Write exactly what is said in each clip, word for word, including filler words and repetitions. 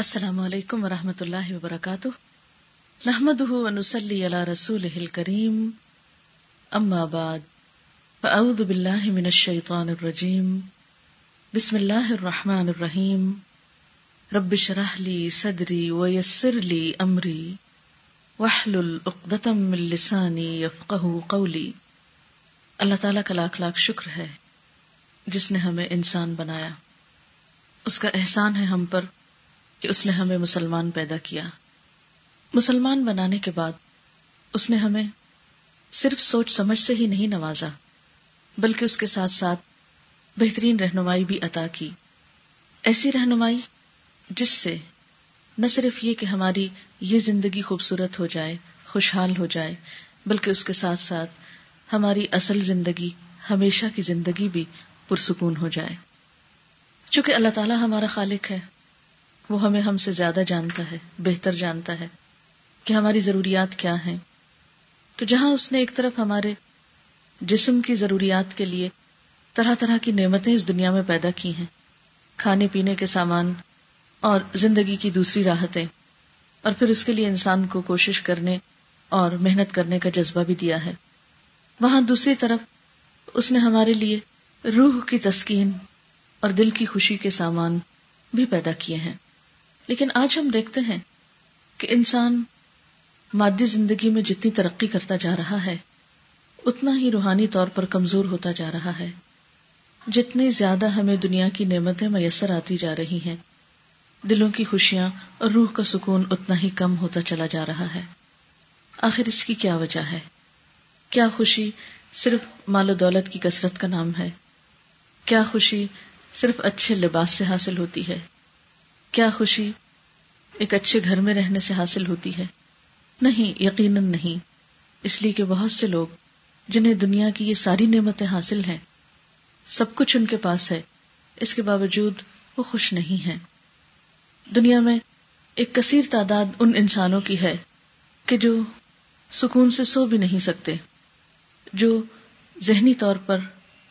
السلام علیکم ورحمۃ اللہ وبرکاتہ، نحمده ونصلی علی رسولہ الکریم، اما بعد فاعوذ باللہ من الشیطان الرجیم، بسم اللہ الرحمن الرحیم، رب اشرح لی صدری ویسر لی امری واحلل عقدۃ من لسانی یفقہوا قولی۔ اللہ تعالیٰ کا لاکھ لاکھ شکر ہے جس نے ہمیں انسان بنایا، اس کا احسان ہے ہم پر کہ اس نے ہمیں مسلمان پیدا کیا۔ مسلمان بنانے کے بعد اس نے ہمیں صرف سوچ سمجھ سے ہی نہیں نوازا، بلکہ اس کے ساتھ ساتھ بہترین رہنمائی بھی عطا کی، ایسی رہنمائی جس سے نہ صرف یہ کہ ہماری یہ زندگی خوبصورت ہو جائے، خوشحال ہو جائے، بلکہ اس کے ساتھ ساتھ ہماری اصل زندگی، ہمیشہ کی زندگی بھی پرسکون ہو جائے۔ چونکہ اللہ تعالیٰ ہمارا خالق ہے، وہ ہمیں ہم سے زیادہ جانتا ہے، بہتر جانتا ہے کہ ہماری ضروریات کیا ہیں۔ تو جہاں اس نے ایک طرف ہمارے جسم کی ضروریات کے لیے طرح طرح کی نعمتیں اس دنیا میں پیدا کی ہیں، کھانے پینے کے سامان اور زندگی کی دوسری راحتیں، اور پھر اس کے لیے انسان کو کوشش کرنے اور محنت کرنے کا جذبہ بھی دیا ہے، وہاں دوسری طرف اس نے ہمارے لیے روح کی تسکین اور دل کی خوشی کے سامان بھی پیدا کیے ہیں۔ لیکن آج ہم دیکھتے ہیں کہ انسان مادی زندگی میں جتنی ترقی کرتا جا رہا ہے، اتنا ہی روحانی طور پر کمزور ہوتا جا رہا ہے۔ جتنی زیادہ ہمیں دنیا کی نعمتیں میسر آتی جا رہی ہیں، دلوں کی خوشیاں اور روح کا سکون اتنا ہی کم ہوتا چلا جا رہا ہے۔ آخر اس کی کیا وجہ ہے؟ کیا خوشی صرف مال و دولت کی کثرت کا نام ہے؟ کیا خوشی صرف اچھے لباس سے حاصل ہوتی ہے؟ کیا خوشی ایک اچھے گھر میں رہنے سے حاصل ہوتی ہے؟ نہیں، یقیناً نہیں۔ اس لیے کہ بہت سے لوگ جنہیں دنیا کی یہ ساری نعمتیں حاصل ہیں، سب کچھ ان کے پاس ہے، اس کے باوجود وہ خوش نہیں ہیں۔ دنیا میں ایک کثیر تعداد ان انسانوں کی ہے کہ جو سکون سے سو بھی نہیں سکتے، جو ذہنی طور پر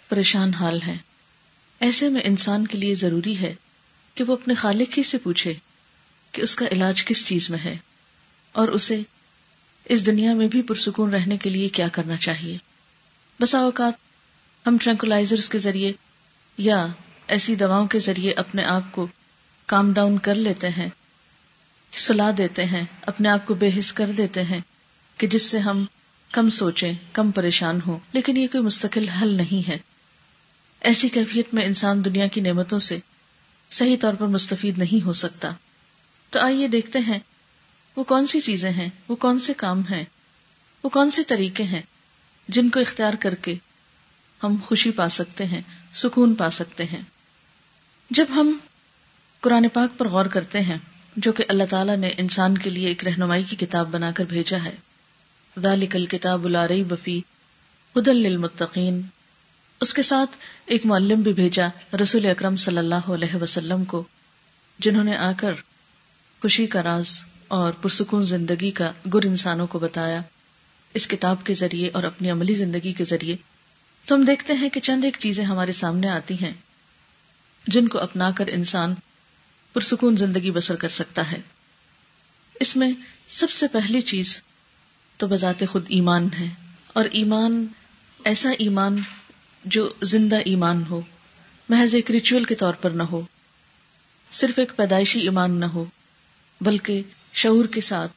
پریشان حال ہیں۔ ایسے میں انسان کے لیے ضروری ہے کہ وہ اپنے خالق ہی سے پوچھے کہ اس کا علاج کس چیز میں ہے، اور اسے اس دنیا میں بھی پرسکون رہنے کے لیے کیا کرنا چاہیے۔ بسا اوقات ہم ٹرینکولائزرز کے ذریعے یا ایسی دواؤں کے ذریعے اپنے آپ کو کام ڈاؤن کر لیتے ہیں، سلا دیتے ہیں، اپنے آپ کو بے حس کر دیتے ہیں کہ جس سے ہم کم سوچیں، کم پریشان ہوں، لیکن یہ کوئی مستقل حل نہیں ہے۔ ایسی کیفیت میں انسان دنیا کی نعمتوں سے صحیح طور پر مستفید نہیں ہو سکتا۔ تو آئیے دیکھتے ہیں وہ کون سی چیزیں ہیں، وہ کون سے کام ہیں، وہ کون سے طریقے ہیں جن کو اختیار کر کے ہم خوشی پا سکتے ہیں، سکون پا سکتے ہیں۔ جب ہم قرآن پاک پر غور کرتے ہیں، جو کہ اللہ تعالیٰ نے انسان کے لیے ایک رہنمائی کی کتاب بنا کر بھیجا ہے، ذالک الکتاب لا ریب فیہ ھدی للمتقین، اس کے ساتھ ایک معلم بھی بھیجا رسول اکرم صلی اللہ علیہ وسلم کو، جنہوں نے آ کر خوشی کا راز اور پرسکون زندگی کا گر انسانوں کو بتایا اس کتاب کے ذریعے اور اپنی عملی زندگی کے ذریعے۔ تو ہم دیکھتے ہیں کہ چند ایک چیزیں ہمارے سامنے آتی ہیں جن کو اپنا کر انسان پرسکون زندگی بسر کر سکتا ہے۔ اس میں سب سے پہلی چیز تو بذات خود ایمان ہے، اور ایمان ایسا ایمان جو زندہ ایمان ہو، محض ایک ریچول کے طور پر نہ ہو، صرف ایک پیدائشی ایمان نہ ہو، بلکہ شعور کے ساتھ،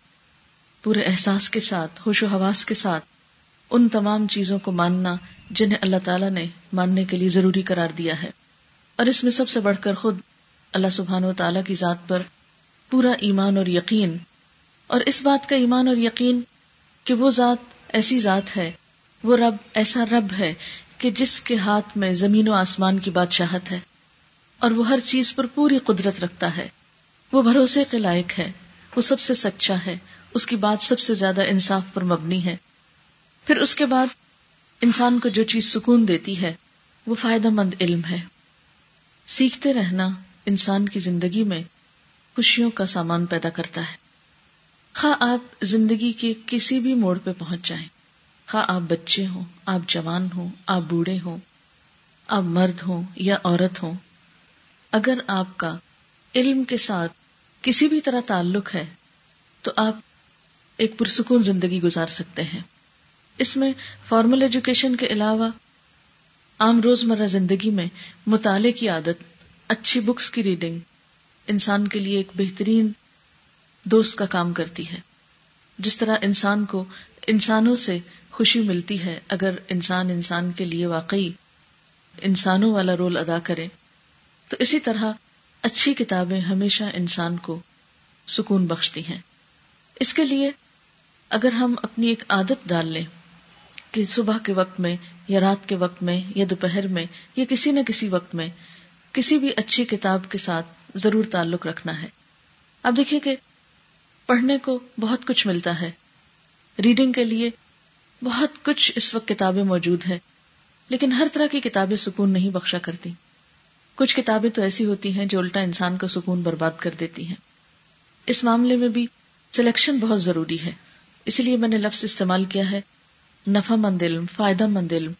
پورے احساس کے ساتھ، ہوش و حواس کے ساتھ ان تمام چیزوں کو ماننا جنہیں اللہ تعالیٰ نے ماننے کے لیے ضروری قرار دیا ہے۔ اور اس میں سب سے بڑھ کر خود اللہ سبحانہ و تعالیٰ کی ذات پر پورا ایمان اور یقین، اور اس بات کا ایمان اور یقین کہ وہ ذات ایسی ذات ہے، وہ رب ایسا رب ہے کہ جس کے ہاتھ میں زمین و آسمان کی بادشاہت ہے، اور وہ ہر چیز پر پوری قدرت رکھتا ہے، وہ بھروسے کے لائق ہے، وہ سب سے سچا ہے، اس کی بات سب سے زیادہ انصاف پر مبنی ہے۔ پھر اس کے بعد انسان کو جو چیز سکون دیتی ہے وہ فائدہ مند علم ہے۔ سیکھتے رہنا انسان کی زندگی میں خوشیوں کا سامان پیدا کرتا ہے، خواہ آپ زندگی کے کسی بھی موڑ پہ پہنچ جائیں، خواہ آپ بچے ہوں، آپ جوان ہوں، آپ بوڑھے ہوں، آپ مرد ہوں یا عورت ہوں، اگر آپ کا علم کے ساتھ کسی بھی طرح تعلق ہے تو آپ ایک پرسکون زندگی گزار سکتے ہیں. اس میں فارمل ایجوکیشن کے علاوہ عام روزمرہ زندگی میں مطالعے کی عادت, اچھی بکس کی ریڈنگ انسان کے لیے ایک بہترین دوست کا کام کرتی ہے. جس طرح انسان کو انسانوں سے خوشی ملتی ہے اگر انسان انسان کے لیے واقعی انسانوں والا رول ادا کرے, تو اسی طرح اچھی کتابیں ہمیشہ انسان کو سکون بخشتی ہیں. اس کے لیے اگر ہم اپنی ایک عادت ڈال لیں کہ صبح کے وقت میں یا رات کے وقت میں یا دوپہر میں یا کسی نہ کسی وقت میں کسی بھی اچھی کتاب کے ساتھ ضرور تعلق رکھنا ہے. اب دیکھیے کہ پڑھنے کو بہت کچھ ملتا ہے, ریڈنگ کے لیے بہت کچھ اس وقت کتابیں موجود ہیں, لیکن ہر طرح کی کتابیں سکون نہیں بخشا کرتی. کچھ کتابیں تو ایسی ہوتی ہیں جو الٹا انسان کا سکون برباد کر دیتی ہیں. اس معاملے میں بھی سلیکشن بہت ضروری ہے. اسی لیے میں نے لفظ استعمال کیا ہے نفع مند علم, فائدہ مند علم,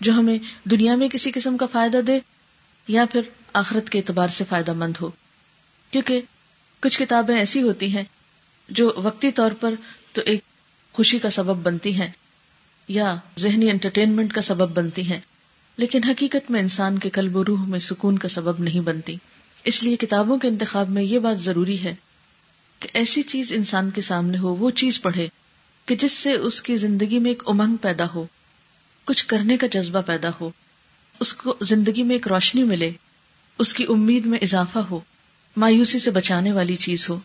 جو ہمیں دنیا میں کسی قسم کا فائدہ دے یا پھر آخرت کے اعتبار سے فائدہ مند ہو. کیونکہ کچھ کتابیں ایسی ہوتی ہیں جو وقتی طور پر تو ایک خوشی کا سبب بنتی ہیں یا ذہنی انٹرٹینمنٹ کا سبب بنتی ہیں, لیکن حقیقت میں انسان کے قلب و روح میں سکون کا سبب نہیں بنتی. اس لیے کتابوں کے انتخاب میں یہ بات ضروری ہے کہ ایسی چیز انسان کے سامنے ہو, وہ چیز پڑھے کہ جس سے اس کی زندگی میں ایک امنگ پیدا ہو, کچھ کرنے کا جذبہ پیدا ہو, اس کو زندگی میں ایک روشنی ملے, اس کی امید میں اضافہ ہو, مایوسی سے بچانے والی چیز ہو.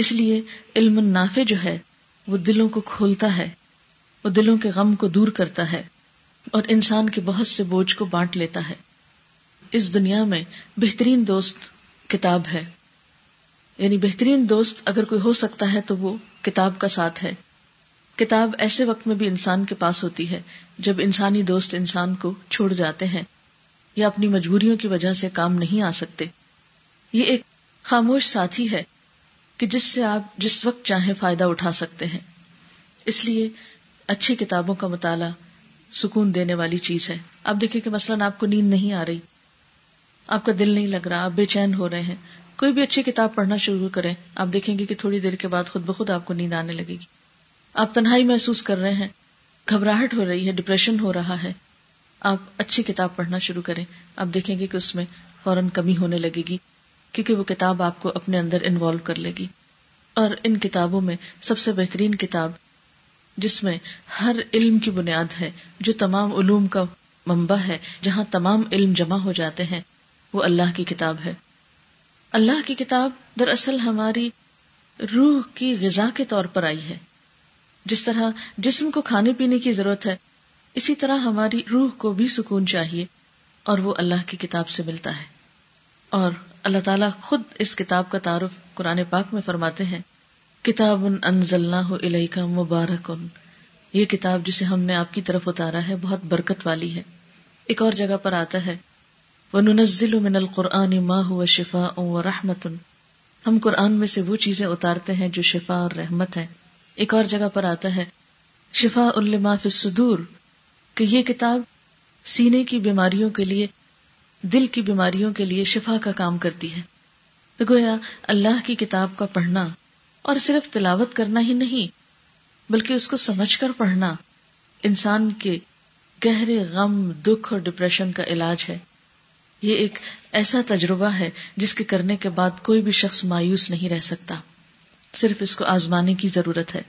اس لیے علم نافع جو ہے وہ دلوں کو کھولتا ہے, وہ دلوں کے غم کو دور کرتا ہے اور انسان کے بہت سے بوجھ کو بانٹ لیتا ہے. اس دنیا میں بہترین دوست کتاب ہے, یعنی بہترین دوست اگر کوئی ہو سکتا ہے تو وہ کتاب کا ساتھ ہے. کتاب ایسے وقت میں بھی انسان کے پاس ہوتی ہے جب انسانی دوست انسان کو چھوڑ جاتے ہیں یا اپنی مجبوریوں کی وجہ سے کام نہیں آ سکتے. یہ ایک خاموش ساتھی ہے کہ جس سے آپ جس وقت چاہیں فائدہ اٹھا سکتے ہیں. اس لیے اچھی کتابوں کا مطالعہ سکون دینے والی چیز ہے. آپ دیکھیں کہ مثلاً آپ کو نیند نہیں آ رہی, آپ کا دل نہیں لگ رہا, آپ بے چین ہو رہے ہیں, کوئی بھی اچھی کتاب پڑھنا شروع کریں, آپ دیکھیں گے کہ تھوڑی دیر کے بعد خود بخود آپ کو نیند آنے لگے گی. آپ تنہائی محسوس کر رہے ہیں, گھبراہٹ ہو رہی ہے, ڈپریشن ہو رہا ہے, آپ اچھی کتاب پڑھنا شروع کریں, آپ دیکھیں گے کہ اس میں فوراً کمی ہونے لگے گی, کیونکہ وہ کتاب آپ کو اپنے اندر انوالو کر لے گی. اور ان کتابوں میں سب سے بہترین کتاب جس میں ہر علم کی بنیاد ہے, جو تمام علوم کا منبع ہے, جہاں تمام علم جمع ہو جاتے ہیں, وہ اللہ کی کتاب ہے. اللہ کی کتاب دراصل ہماری روح کی غذا کے طور پر آئی ہے. جس طرح جسم کو کھانے پینے کی ضرورت ہے, اسی طرح ہماری روح کو بھی سکون چاہیے, اور وہ اللہ کی کتاب سے ملتا ہے. اور اللہ تعالیٰ خود اس کتاب کا تعارف قرآن پاک میں فرماتے ہیں, کتاب انزلناہ الیک مبارک, یہ کتاب جسے ہم نے آپ کی طرف اتارا ہے بہت برکت والی ہے. ایک اور جگہ پر آتا ہے, وَنُنَزِّلُ مِنَ الْقُرْآنِ مَا هُوَ شِفَاءٌ وَرَحْمَةٌ, ہم قرآن میں سے وہ چیزیں اتارتے ہیں جو شفا اور رحمت ہیں. ایک اور جگہ پر آتا ہے, شِفَاءٌ لِمَا فِي الصُّدُورِ, کہ یہ کتاب سینے کی بیماریوں کے لیے, دل کی بیماریوں کے لیے شفا کا کام کرتی ہے. تو گویا اللہ کی کتاب کا پڑھنا اور صرف تلاوت کرنا ہی نہیں, بلکہ اس کو سمجھ کر پڑھنا انسان کے گہرے غم, دکھ اور ڈپریشن کا علاج ہے. یہ ایک ایسا تجربہ ہے جس کے کرنے کے بعد کوئی بھی شخص مایوس نہیں رہ سکتا, صرف اس کو آزمانے کی ضرورت ہے.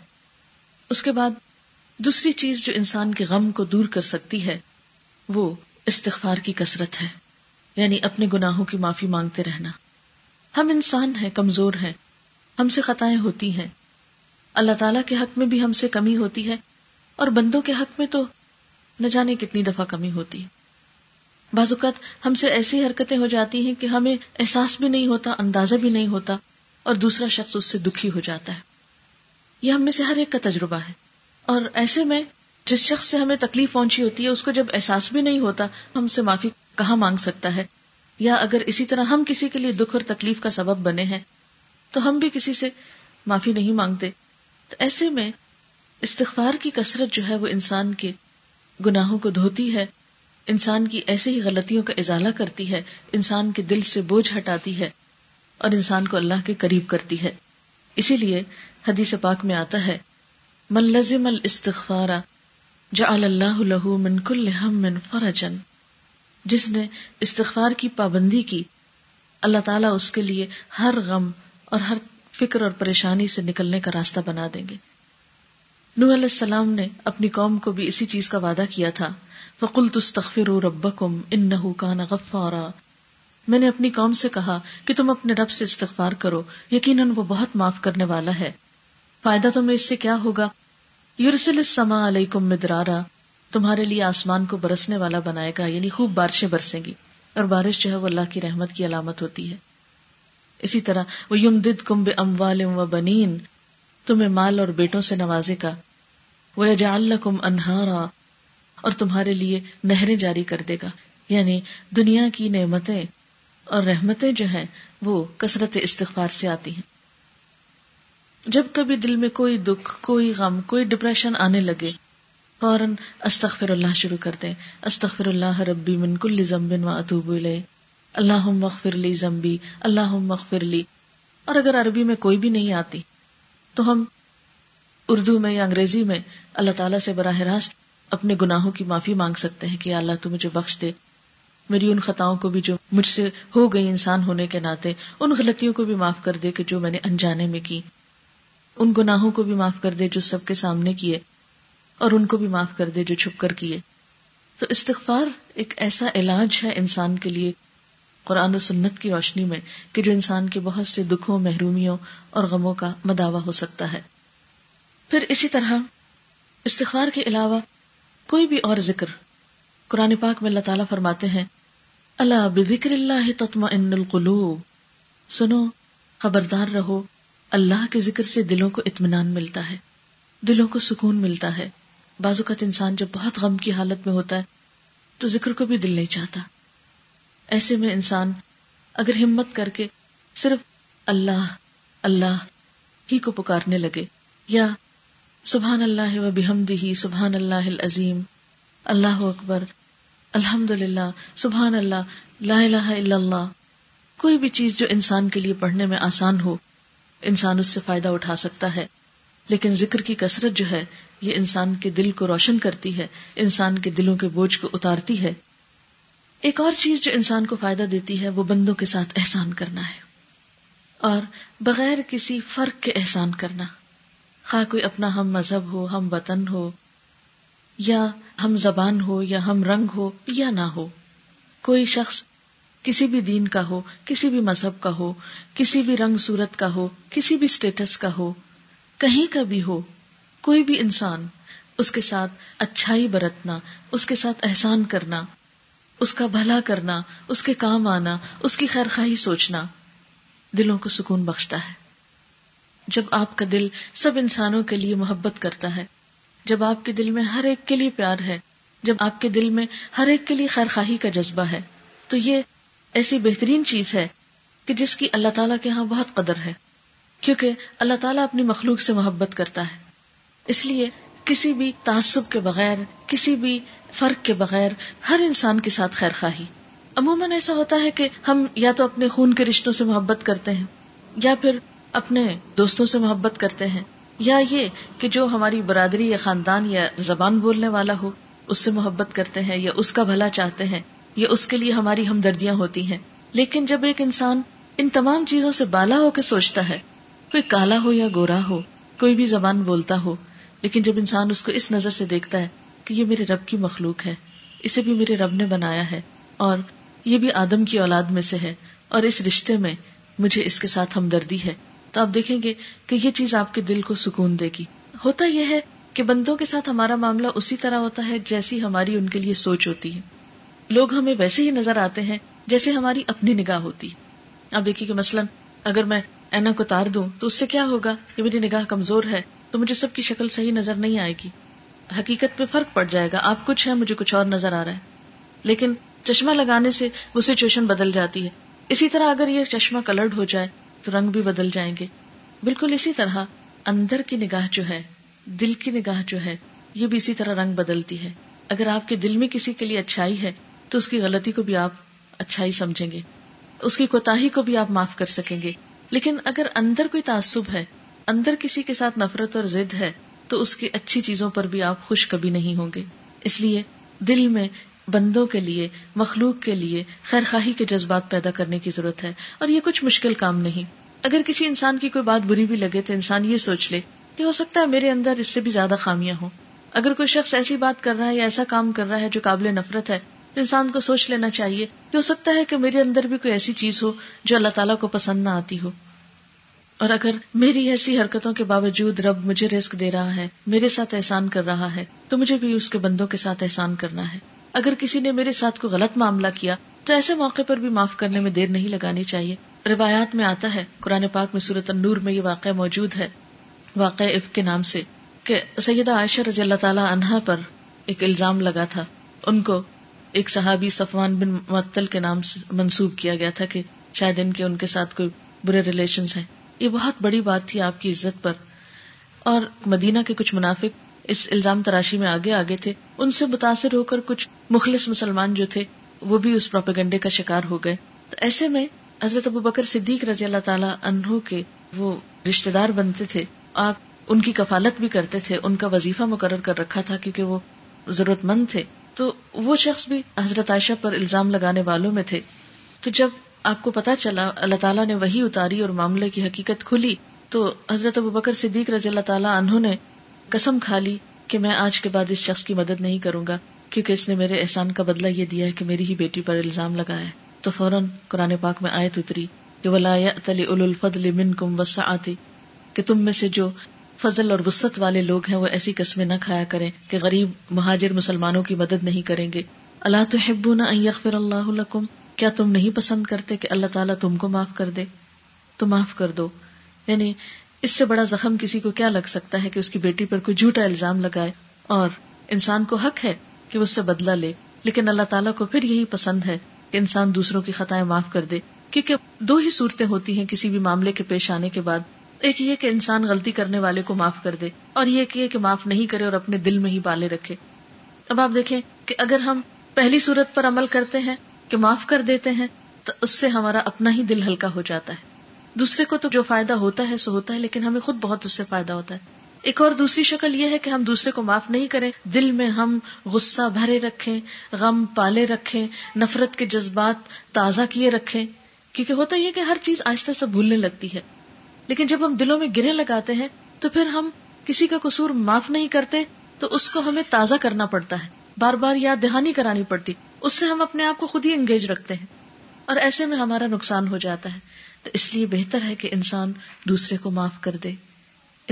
اس کے بعد دوسری چیز جو انسان کے غم کو دور کر سکتی ہے وہ استغفار کی کثرت ہے, یعنی اپنے گناہوں کی معافی مانگتے رہنا. ہم انسان ہیں, کمزور ہیں, ہم سے خطائیں ہوتی ہیں, اللہ تعالیٰ کے حق میں بھی ہم سے کمی ہوتی ہے, اور بندوں کے حق میں تو نہ جانے کتنی دفعہ کمی ہوتی ہے. بعض اوقات ہم سے ایسی حرکتیں ہو جاتی ہیں کہ ہمیں احساس بھی نہیں ہوتا, اندازہ بھی نہیں ہوتا, اور دوسرا شخص اس سے دکھی ہو جاتا ہے. یہ ہم میں سے ہر ایک کا تجربہ ہے. اور ایسے میں جس شخص سے ہمیں تکلیف پہنچی ہوتی ہے اس کو جب احساس بھی نہیں ہوتا, ہم سے معافی کہاں مانگ سکتا ہے. یا اگر اسی طرح ہم کسی کے لیے دکھ اور تکلیف کا سبب بنے ہیں تو ہم بھی کسی سے معافی نہیں مانگتے. تو ایسے میں استغفار کی کثرت جو ہے وہ انسان کے گناہوں کو دھوتی ہے, انسان کی ایسے ہی غلطیوں کا ازالہ کرتی ہے, انسان کے دل سے بوجھ ہٹاتی ہے, اور انسان کو اللہ کے قریب کرتی ہے۔ اسی لیے حدیث پاک میں آتا ہے، من لزم الاستغفار جعل اللہ لہ من کل ہم فرجا، جس نے استغفار کی پابندی کی، اللہ تعالیٰ اس کے لیے ہر غم اور ہر فکر اور پریشانی سے نکلنے کا راستہ بنا دیں گے۔ نوح علیہ السلام نے اپنی قوم کو بھی اسی چیز کا وعدہ کیا تھا، فَقُلْتُ اسْتَغْفِرُوا رَبَّكُمْ إِنَّهُ كَانَ غَفَّارًا، میں نے اپنی قوم سے کہا کہ تم اپنے رب سے استغفار کرو، یقیناً وہ بہت معاف کرنے والا ہے۔ فائدہ تمہیں اس سے کیا ہوگا؟ یُرْسِلِ السَّمَاءَ عَلَيْكُمْ مِدْرَارًا، تمہارے لیے آسمان کو برسنے والا بنائے گا، یعنی خوب بارشیں برسیں گی، اور بارش جو ہے وہ اللہ کی رحمت کی علامت ہوتی ہے۔ اسی طرح وہ یمددکم باموال و بنین، تمہیں مال اور بیٹوں سے نوازے گا، وہ یجعل لکم انہارا، اور تمہارے لیے نہریں جاری کر دے گا، یعنی دنیا کی نعمتیں اور رحمتیں جو ہیں وہ کثرت استغفار سے آتی ہیں۔ جب کبھی دل میں کوئی دکھ، کوئی غم، کوئی ڈپریشن آنے لگے، فوراً استغفر اللہ شروع کر دیں، استغفر اللہ ربی من کل ذنب و اتوب الیہ، اللہم اغفر لی ذنبی، اللہم اغفر لی۔ اور اگر عربی میں کوئی بھی نہیں آتی تو ہم اردو میں یا انگریزی میں اللہ تعالیٰ سے براہ راست اپنے گناہوں کی معافی مانگ سکتے ہیں کہ یا اللہ تو مجھے بخش دے، میری ان خطاؤں کو بھی جو مجھ سے ہو گئی انسان ہونے کے ناطے، ان غلطیوں کو بھی معاف کر دے کہ جو میں نے انجانے میں کی، ان گناہوں کو بھی معاف کر دے جو سب کے سامنے کیے، اور ان کو بھی معاف کر دے جو چھپ کر کیے۔ تو استغفار ایک ایسا علاج ہے انسان کے لیے قرآن و سنت کی روشنی میں کہ جو انسان کے بہت سے دکھوں، محرومیوں اور غموں کا مداوع ہو سکتا ہے۔ پھر اسی طرح استغفار کے علاوہ کوئی بھی اور ذکر، قرآن پاک میں اللہ تعالیٰ فرماتے ہیں، الا بذکر اللہ تطمئن القلوب، سنو خبردار رہو، اللہ کے ذکر سے دلوں کو اطمینان ملتا ہے، دلوں کو سکون ملتا ہے۔ بعض اوقات انسان جب بہت غم کی حالت میں ہوتا ہے تو ذکر کو بھی دل نہیں چاہتا، ایسے میں انسان اگر ہمت کر کے صرف اللہ اللہ ہی کو پکارنے لگے، یا سبحان اللہ و بحمدہ، سبحان اللہ العظیم، اللہ اکبر، الحمدللہ، سبحان اللہ، لا الہ الا اللہ، کوئی بھی چیز جو انسان کے لیے پڑھنے میں آسان ہو، انسان اس سے فائدہ اٹھا سکتا ہے۔ لیکن ذکر کی کثرت جو ہے یہ انسان کے دل کو روشن کرتی ہے، انسان کے دلوں کے بوجھ کو اتارتی ہے۔ ایک اور چیز جو انسان کو فائدہ دیتی ہے وہ بندوں کے ساتھ احسان کرنا ہے، اور بغیر کسی فرق کے احسان کرنا، خواہ کوئی اپنا ہم مذہب ہو، ہم وطن ہو، یا ہم زبان ہو، یا ہم رنگ ہو یا نہ ہو، کوئی شخص کسی بھی دین کا ہو، کسی بھی مذہب کا ہو، کسی بھی رنگ صورت کا ہو، کسی بھی اسٹیٹس کا ہو، کہیں کا بھی ہو، کوئی بھی انسان، اس کے ساتھ اچھائی برتنا، اس کے ساتھ احسان کرنا، اس کا بھلا کرنا، اس کے کام آنا، اس کی خیر خواہی سوچنا دلوں کو سکون بخشتا ہے۔ جب آپ کا دل سب انسانوں کے لیے محبت کرتا ہے، جب آپ کے دل میں ہر ایک کے لیے پیار ہے، جب آپ کے دل میں ہر ایک کے لیے خیر خواہی کا جذبہ ہے، تو یہ ایسی بہترین چیز ہے کہ جس کی اللہ تعالیٰ کے ہاں بہت قدر ہے، کیونکہ اللہ تعالیٰ اپنی مخلوق سے محبت کرتا ہے۔ اس لیے کسی بھی تعصب کے بغیر، کسی بھی فرق کے بغیر ہر انسان کے ساتھ خیر خواہی۔ عموماً ایسا ہوتا ہے کہ ہم یا تو اپنے خون کے رشتوں سے محبت کرتے ہیں، یا پھر اپنے دوستوں سے محبت کرتے ہیں، یا یہ کہ جو ہماری برادری یا خاندان یا زبان بولنے والا ہو اس سے محبت کرتے ہیں، یا اس کا بھلا چاہتے ہیں، یا اس کے لیے ہماری ہمدردیاں ہوتی ہیں۔ لیکن جب ایک انسان ان تمام چیزوں سے بالا ہو کے سوچتا ہے، کوئی کالا ہو یا گورا ہو، کوئی بھی زبان بولتا ہو، لیکن جب انسان اس کو اس نظر سے دیکھتا ہے کہ یہ میرے رب کی مخلوق ہے، اسے بھی میرے رب نے بنایا ہے، اور یہ بھی آدم کی اولاد میں سے ہے، اور اس رشتے میں مجھے اس کے ساتھ ہمدردی ہے، تو آپ دیکھیں گے کہ یہ چیز آپ کے دل کو سکون دے گی۔ ہوتا یہ ہے کہ بندوں کے ساتھ ہمارا معاملہ اسی طرح ہوتا ہے جیسی ہماری ان کے لیے سوچ ہوتی ہے، لوگ ہمیں ویسے ہی نظر آتے ہیں جیسے ہماری اپنی نگاہ ہوتی ہے۔ آپ دیکھیے کہ مثلاً اگر میں اینا کو اتار دوں تو اس سے کیا ہوگا، یہ میری نگاہ کمزور ہے تو مجھے سب کی شکل صحیح نظر نہیں آئے گی، حقیقت پہ فرق پڑ جائے گا، آپ کچھ ہیں مجھے کچھ اور نظر آ رہا ہے۔ لیکن چشمہ لگانے سے وہ سچویشن بدل جاتی ہے۔ اسی طرح اگر یہ چشمہ کلرڈ ہو جائے تو رنگ بھی بدل جائیں گے۔ بالکل اسی طرح اندر کی نگاہ جو ہے، دل کی نگاہ جو ہے، یہ بھی اسی طرح رنگ بدلتی ہے۔ اگر آپ کے دل میں کسی کے لیے اچھائی ہے تو اس کی غلطی کو بھی آپ اچھائی سمجھیں گے، اس کی کوتاہی کو بھی آپ معاف کر سکیں گے. لیکن اگر اندر کوئی تعصب ہے، اندر کسی کے ساتھ نفرت اور ضد ہے، تو اس کی اچھی چیزوں پر بھی آپ خوش کبھی نہیں ہوں گے. اس لیے دل میں بندوں کے لیے، مخلوق کے لیے خیر خواہی کے جذبات پیدا کرنے کی ضرورت ہے، اور یہ کچھ مشکل کام نہیں. اگر کسی انسان کی کوئی بات بری بھی لگے تو انسان یہ سوچ لے کہ ہو سکتا ہے میرے اندر اس سے بھی زیادہ خامیاں ہوں. اگر کوئی شخص ایسی بات کر رہا ہے یا ایسا کام کر رہا ہے جو قابل نفرت ہے، تو انسان کو سوچ لینا چاہیے کہ ہو سکتا ہے کہ میرے اندر بھی کوئی ایسی چیز ہو جو اللہ تعالیٰ کو پسند نہ آتی ہو، اور اگر میری ایسی حرکتوں کے باوجود رب مجھے رزق دے رہا ہے، میرے ساتھ احسان کر رہا ہے، تو مجھے بھی اس کے بندوں کے ساتھ احسان کرنا ہے. اگر کسی نے میرے ساتھ کوئی غلط معاملہ کیا تو ایسے موقع پر بھی معاف کرنے میں دیر نہیں لگانی چاہیے. روایات میں آتا ہے، قرآن پاک میں سورۃ النور میں یہ واقعہ موجود ہے، واقعہ عفق کے نام سے، کہ سیدہ عائشہ رضی اللہ تعالی عنہا پر ایک الزام لگا تھا. ان کو ایک صحابی صفوان بن معطل کے نام سے منسوب کیا گیا تھا کہ شاید ان کے ان کے ساتھ کوئی برے ریلیشنز ہیں. یہ بہت بڑی بات تھی آپ کی عزت پر، اور مدینہ کے کچھ منافق اس الزام تراشی میں آگے آگے تھے. ان سے متاثر ہو کر کچھ مخلص مسلمان جو تھے وہ بھی اس پروپیگنڈے کا شکار ہو گئے. تو ایسے میں حضرت ابوبکر صدیق رضی اللہ تعالی عنہ کے وہ رشتہ دار بنتے تھے، آپ ان کی کفالت بھی کرتے تھے، ان کا وظیفہ مقرر کر رکھا تھا کیونکہ وہ ضرورت مند تھے. تو وہ شخص بھی حضرت عائشہ پر الزام لگانے والوں میں تھے. تو جب آپ کو پتا چلا، اللہ تعالیٰ نے وحی اتاری اور معاملے کی حقیقت کھلی، تو حضرت ابوبکر صدیق رضی اللہ تعالی عنہ نے قسم کھا لی کہ میں آج کے بعد اس شخص کی مدد نہیں کروں گا، کیونکہ اس نے میرے احسان کا بدلہ یہ دیا ہے کہ میری ہی بیٹی پر الزام لگا ہے. تو فوراً قرآن پاک میں آیت اتری کہ وَلَا يَأْتَلِ أُولُو الْفَضْلِ مِنْكُمْ وَالسَّعَةِ، کہ تم میں سے جو فضل اور وسعت والے لوگ ہیں وہ ایسی قسمیں نہ کھایا کریں کہ غریب مہاجر مسلمانوں کی مدد نہیں کریں گے. أَلَا تُحِبُّونَ أَنْ يَغْفِرَ اللَّهُ لَكُمْ، کیا تم نہیں پسند کرتے کہ اللہ تعالیٰ تم کو معاف کر دے؟ تو معاف کر دو. یعنی اس سے بڑا زخم کسی کو کیا لگ سکتا ہے کہ اس کی بیٹی پر کوئی جھوٹا الزام لگائے، اور انسان کو حق ہے کہ اس سے بدلہ لے. لیکن اللہ تعالیٰ کو پھر یہی پسند ہے کہ انسان دوسروں کی خطائیں معاف کر دے، کیونکہ دو ہی صورتیں ہوتی ہیں کسی بھی معاملے کے پیش آنے کے بعد. ایک یہ کہ انسان غلطی کرنے والے کو معاف کر دے، اور یہ کہ, یہ کہ معاف نہیں کرے اور اپنے دل میں ہی بالے رکھے. اب آپ دیکھیں کہ اگر ہم پہلی صورت پر عمل کرتے ہیں کہ معاف کر دیتے ہیں، تو اس سے ہمارا اپنا ہی دل ہلکا ہو جاتا ہے. دوسرے کو تو جو فائدہ ہوتا ہے سو ہوتا ہے، لیکن ہمیں خود بہت اس سے فائدہ ہوتا ہے. ایک اور دوسری شکل یہ ہے کہ ہم دوسرے کو معاف نہیں کریں، دل میں ہم غصہ بھرے رکھیں، غم پالے رکھیں، نفرت کے جذبات تازہ کیے رکھیں، کیونکہ ہوتا یہ کہ ہر چیز آہستہ آہستہ بھولنے لگتی ہے. لیکن جب ہم دلوں میں گرے لگاتے ہیں تو پھر ہم کسی کا قصور معاف نہیں کرتے، تو اس کو ہمیں تازہ کرنا پڑتا ہے، بار بار یاد دہانی کرانی پڑتی، اس سے ہم اپنے آپ کو خود ہی انگیج رکھتے ہیں، اور ایسے میں ہمارا نقصان ہو جاتا ہے. تو اس لیے بہتر ہے کہ انسان دوسرے کو معاف کر دے.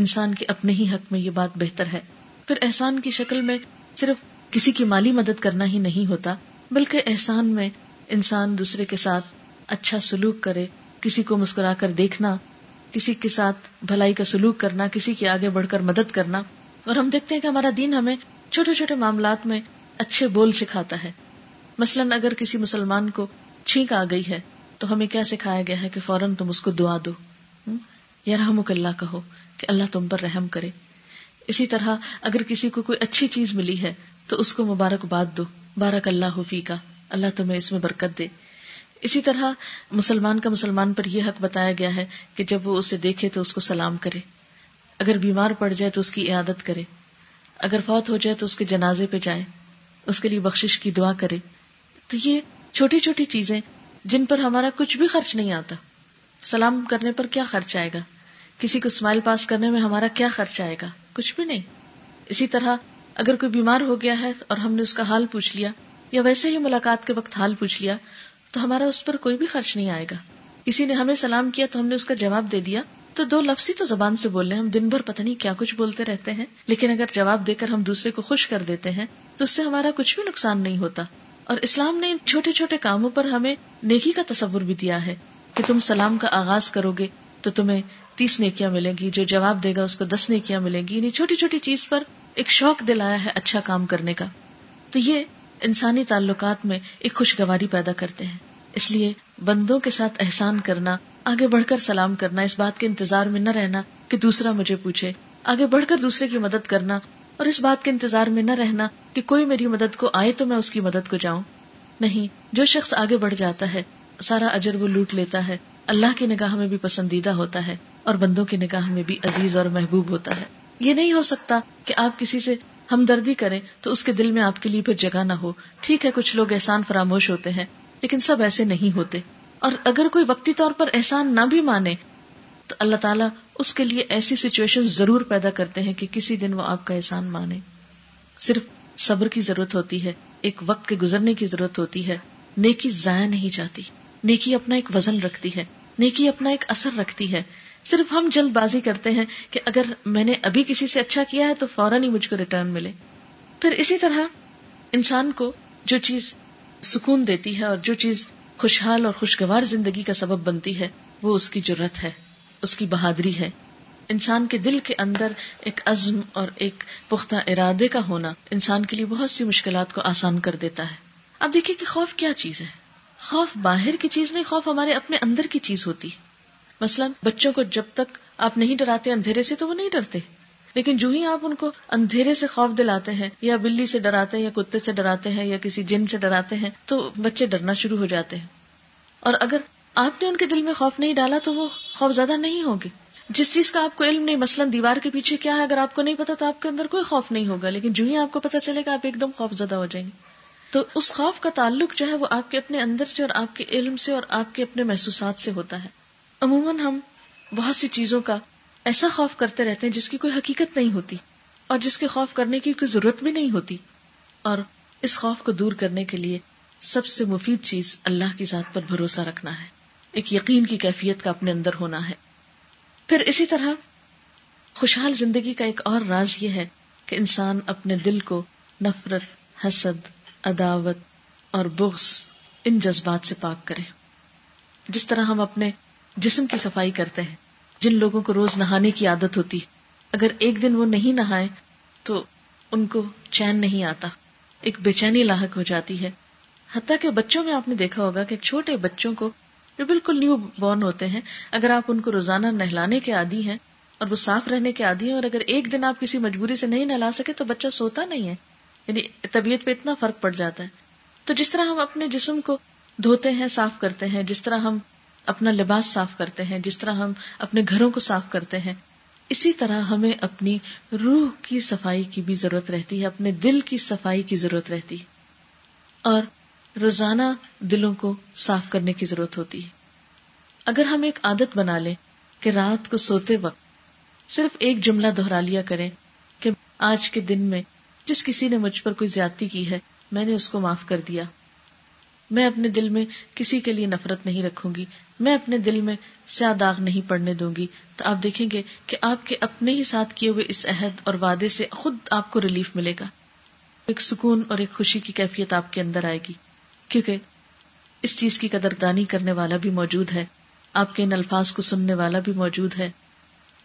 انسان کے اپنے ہی حق میں یہ بات بہتر ہے. پھر احسان کی شکل میں صرف کسی کی مالی مدد کرنا ہی نہیں ہوتا، بلکہ احسان میں انسان دوسرے کے ساتھ اچھا سلوک کرے، کسی کو مسکرا کر دیکھنا، کسی کے ساتھ بھلائی کا سلوک کرنا، کسی کی آگے بڑھ کر مدد کرنا. اور ہم دیکھتے ہیں کہ ہمارا دین ہمیں چھوٹے چھوٹے معاملات میں اچھے بول سکھاتا ہے. مثلاً اگر کسی مسلمان کو چھینک آ گئی ہے تو ہمیں کیا سکھایا گیا ہے کہ فوراً تم اس کو دعا دو، یرحمک اللہ کہو کہ اللہ تم پر رحم کرے. اسی طرح اگر کسی کو کوئی اچھی چیز ملی ہے تو اس کو مبارکباد دو، بارک اللہ فیکا، اللہ تمہیں اس میں برکت دے. اسی طرح مسلمان کا مسلمان پر یہ حق بتایا گیا ہے کہ جب وہ اسے دیکھے تو اس کو سلام کرے، اگر بیمار پڑ جائے تو اس کی عیادت کرے، اگر فوت ہو جائے تو اس کے جنازے پہ جائے، اس کے لیے بخشش کی دعا کرے. تو یہ چھوٹی چھوٹی چیزیں جن پر ہمارا کچھ بھی خرچ نہیں آتا. سلام کرنے پر کیا خرچ آئے گا؟ کسی کو اسمائل پاس کرنے میں ہمارا کیا خرچ آئے گا؟ کچھ بھی نہیں. اسی طرح اگر کوئی بیمار ہو گیا ہے اور ہم نے اس کا حال پوچھ لیا، یا ویسے ہی ملاقات کے وقت حال پوچھ لیا، تو ہمارا اس پر کوئی بھی خرچ نہیں آئے گا. کسی نے ہمیں سلام کیا تو ہم نے اس کا جواب دے دیا، تو دو لفظ ہی تو زبان سے بول رہے ہیں، ہم دن بھر پتہ نہیں کیا کچھ بولتے رہتے ہیں. لیکن اگر جواب دے کر ہم دوسرے کو خوش کر دیتے ہیں تو اس سے ہمارا کچھ بھی نقصان نہیں ہوتا. اور اسلام نے ان چھوٹے چھوٹے کاموں پر ہمیں نیکی کا تصور بھی دیا ہے کہ تم سلام کا آغاز کرو گے تو تمہیں تیس نیکیاں ملیں گی، جو جواب دے گا اس کو دس نیکیاں ملیں گی. یعنی چھوٹی چھوٹی چیز پر ایک شوق دلایا ہے اچھا کام کرنے کا. تو یہ انسانی تعلقات میں ایک خوشگواری پیدا کرتے ہیں. اس لیے بندوں کے ساتھ احسان کرنا، آگے بڑھ کر سلام کرنا، اس بات کے انتظار میں نہ رہنا کہ دوسرا مجھے پوچھے، آگے بڑھ کر دوسرے کی مدد کرنا، اور اس بات کے انتظار میں نہ رہنا کہ کوئی میری مدد کو آئے تو میں اس کی مدد کو جاؤں. نہیں، جو شخص آگے بڑھ جاتا ہے سارا اجر وہ لوٹ لیتا ہے، اللہ کی نگاہ میں بھی پسندیدہ ہوتا ہے اور بندوں کی نگاہ میں بھی عزیز اور محبوب ہوتا ہے۔ یہ نہیں ہو سکتا کہ آپ کسی سے ہمدردی کریں تو اس کے دل میں آپ کے لیے پھر جگہ نہ ہو۔ ٹھیک ہے، کچھ لوگ احسان فراموش ہوتے ہیں، لیکن سب ایسے نہیں ہوتے، اور اگر کوئی وقتی طور پر احسان نہ بھی مانے تو اللہ تعالیٰ اس کے لیے ایسی سچویشن ضرور پیدا کرتے ہیں کہ کسی دن وہ آپ کا احسان مانے۔ صرف صبر کی ضرورت ہوتی ہے، ایک وقت کے گزرنے کی ضرورت ہوتی ہے۔ نیکی ضائع نہیں جاتی، نیکی اپنا ایک وزن رکھتی ہے، نیکی اپنا ایک اثر رکھتی ہے۔ صرف ہم جلد بازی کرتے ہیں کہ اگر میں نے ابھی کسی سے اچھا کیا ہے تو فوراً ہی مجھ کو ریٹرن ملے۔ پھر اسی طرح انسان کو جو چیز سکون دیتی ہے اور جو چیز خوشحال اور خوشگوار زندگی کا سبب بنتی ہے وہ اس کی جرأت ہے، اس کی بہادری ہے۔ انسان کے دل کے اندر ایک عزم اور ایک پختہ ارادے کا ہونا انسان کے لیے بہت سی مشکلات کو آسان کر دیتا ہے۔ اب دیکھیں کہ خوف کیا چیز ہے۔ خوف باہر کی چیز نہیں، خوف ہمارے اپنے اندر کی چیز ہوتی ہے۔ مثلا بچوں کو جب تک آپ نہیں ڈراتے اندھیرے سے تو وہ نہیں ڈرتے، لیکن جو ہی آپ ان کو اندھیرے سے خوف دلاتے ہیں یا بلی سے ڈراتے ہیں یا کتے سے ڈراتے ہیں یا کسی جن سے ڈراتے ہیں تو بچے ڈرنا شروع ہو جاتے ہیں۔ اور اگر آپ نے ان کے دل میں خوف نہیں ڈالا تو وہ خوف زیادہ نہیں ہوگے۔ جس چیز کا آپ کو علم نہیں، مثلا دیوار کے پیچھے کیا ہے اگر آپ کو نہیں پتا تو آپ کے اندر کوئی خوف نہیں ہوگا، لیکن جو ہی آپ کو پتا چلے گا آپ ایک دم خوف زدہ ہو جائیں گے۔ تو اس خوف کا تعلق جو ہے وہ آپ کے اپنے اندر سے اور آپ کے علم سے اور آپ کے اپنے محسوسات سے ہوتا ہے۔ عموماً ہم بہت سی چیزوں کا ایسا خوف کرتے رہتے ہیں جس کی کوئی حقیقت نہیں ہوتی اور جس کے خوف کرنے کی کوئی ضرورت بھی نہیں ہوتی۔ اور اس خوف کو دور کرنے کے لیے سب سے مفید چیز اللہ کی ذات پر بھروسہ رکھنا ہے، ایک یقین کی کیفیت کا اپنے اندر ہونا ہے۔ پھر اسی طرح خوشحال زندگی کا ایک اور راز یہ ہے کہ انسان اپنے دل کو نفرت، حسد، عداوت اور بغض، ان جذبات سے پاک کرے۔ جس طرح ہم اپنے جسم کی صفائی کرتے ہیں، جن لوگوں کو روز نہانے کی عادت ہوتی، اگر ایک دن وہ نہیں نہائے تو ان کو چین نہیں آتا، ایک بے چینی لاحق ہو جاتی ہے۔ حتیٰ کہ بچوں میں آپ نے دیکھا ہوگا کہ چھوٹے بچوں کو جو بالکل نیو بورن ہوتے ہیں، اگر آپ ان کو روزانہ نہلانے کے عادی ہیں اور وہ صاف رہنے کے عادی ہیں، اور اگر ایک دن آپ کسی مجبوری سے نہیں نہلا سکے تو بچہ سوتا نہیں ہے، یعنی طبیعت پہ اتنا فرق پڑ جاتا ہے۔ تو جس طرح ہم اپنے جسم کو دھوتے ہیں، صاف کرتے ہیں، جس طرح ہم اپنا لباس صاف کرتے ہیں، جس طرح ہم اپنے گھروں کو صاف کرتے ہیں، اسی طرح ہمیں اپنی روح کی صفائی کی بھی ضرورت رہتی ہے، اپنے دل کی صفائی کی ضرورت رہتی ہے، اور روزانہ دلوں کو صاف کرنے کی ضرورت ہوتی ہے۔ اگر ہم ایک عادت بنا لیں کہ رات کو سوتے وقت صرف ایک جملہ دہرا لیا کریں کہ آج کے دن میں جس کسی نے مجھ پر کوئی زیادتی کی ہے میں نے اس کو معاف کر دیا، میں اپنے دل میں کسی کے لیے نفرت نہیں رکھوں گی، میں اپنے دل میں سیاہ داغ نہیں پڑنے دوں گی، تو آپ دیکھیں گے کہ آپ کے اپنے ہی ساتھ کیے ہوئے اس عہد اور وعدے سے خود آپ کو ریلیف ملے گا، ایک سکون اور ایک خوشی کی کیفیت آپ کے اندر آئے گی، کیونکہ اس چیز کی قدردانی کرنے والا بھی موجود ہے، آپ کے ان الفاظ کو سننے والا بھی موجود ہے۔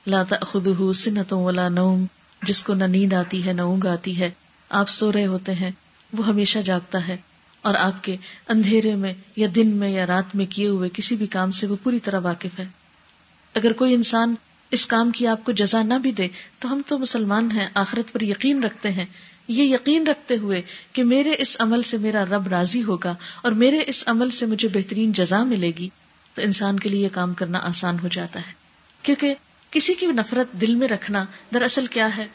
لا تأخذہ سنۃ ولا نوم، جس کو نہ نیند آتی ہے نہ اونگ آتی ہے، آپ سو رہے ہوتے ہیں وہ ہمیشہ جاگتا ہے، اور آپ کے اندھیرے میں یا دن میں یا رات میں کیے ہوئے کسی بھی کام سے وہ پوری طرح واقف ہے۔ اگر کوئی انسان اس کام کی آپ کو جزا نہ بھی دے تو ہم تو مسلمان ہیں، آخرت پر یقین رکھتے ہیں، یہ یقین رکھتے ہوئے کہ میرے اس عمل سے میرا رب راضی ہوگا اور میرے اس عمل سے مجھے بہترین جزا ملے گی، تو انسان کے لیے یہ کام کرنا آسان ہو جاتا ہے۔ کیونکہ کسی کی نفرت دل میں رکھنا دراصل کیا ہے؟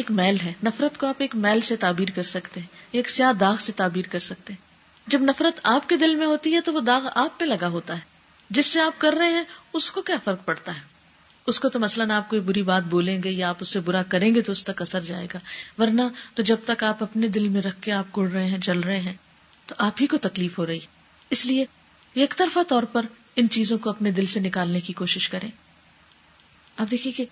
ایک میل ہے۔ نفرت کو آپ ایک میل سے تعبیر کر سکتے ہیں، ایک سیاہ داغ سے تعبیر کر سکتے ہیں۔ جب نفرت آپ کے دل میں ہوتی ہے تو وہ داغ آپ پہ لگا ہوتا ہے، جس سے آپ کر رہے ہیں اس کو کیا فرق پڑتا ہے، اس کو تو مثلاً آپ کوئی بری بات بولیں گے یا آپ اس سے برا کریں گے تو اس تک اثر جائے گا، ورنہ تو جب تک آپ اپنے دل میں رکھ کے آپ گڑ رہے ہیں، جل رہے ہیں، تو آپ ہی کو تکلیف ہو رہی ہے۔ اس لیے ایک طرفہ طور پر ان چیزوں کو اپنے دل سے نکالنے کی کوشش کریں۔ آپ دیکھیے کہ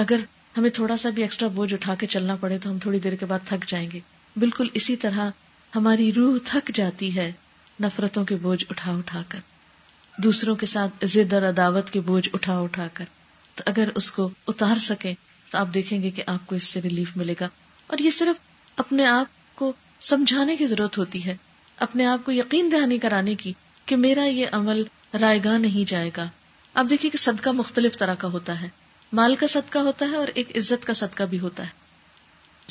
اگر ہمیں تھوڑا سا بھی ایکسٹرا بوجھ اٹھا کے چلنا پڑے تو ہم تھوڑی دیر کے بعد تھک جائیں گے، بالکل اسی طرح ہماری روح تھک جاتی ہے نفرتوں کے بوجھ اٹھا اٹھا کر، دوسروں کے ساتھ ضد اور عداوت کے بوجھ اٹھا اٹھا کر۔ تو اگر اس کو اتار سکیں تو آپ دیکھیں گے کہ آپ کو اس سے ریلیف ملے گا، اور یہ صرف اپنے آپ کو سمجھانے کی ضرورت ہوتی ہے، اپنے آپ کو یقین دہانی کرانے کی کہ میرا یہ عمل رائیگاہ نہیں جائے گا۔ آپ دیکھیے کہ صدقہ مختلف طرح کا ہوتا ہے، مال کا صدقہ ہوتا ہے اور ایک عزت کا صدقہ بھی ہوتا ہے۔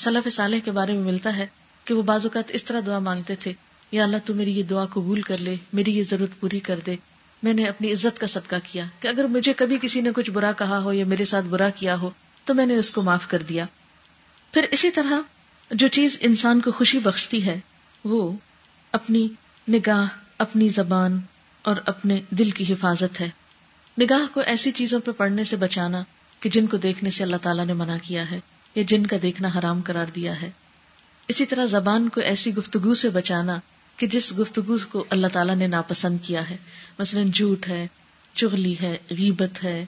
سلف صالح کے بارے میں ملتا ہے کہ وہ بعض اوقات اس طرح دعا مانگتے تھے، یا اللہ تو میری یہ دعا قبول کر لے، میری یہ ضرورت پوری کر دے، میں نے اپنی عزت کا صدقہ کیا کہ اگر مجھے کبھی کسی نے کچھ برا کہا ہو یا میرے ساتھ برا کیا ہو تو میں نے اس کو معاف کر دیا۔ پھر اسی طرح جو چیز انسان کو خوشی بخشتی ہے وہ اپنی نگاہ، اپنی زبان اور اپنے دل کی حفاظت ہے۔ نگاہ کو ایسی چیزوں پہ پڑنے سے بچانا کہ جن کو دیکھنے سے اللہ تعالیٰ نے منع کیا ہے یا جن کا دیکھنا حرام قرار دیا ہے۔ اسی طرح زبان کو ایسی گفتگو سے بچانا کہ جس گفتگو کو اللہ تعالیٰ نے ناپسند کیا ہے، مثلا جھوٹ ہے، چغلی ہے، غیبت ہے،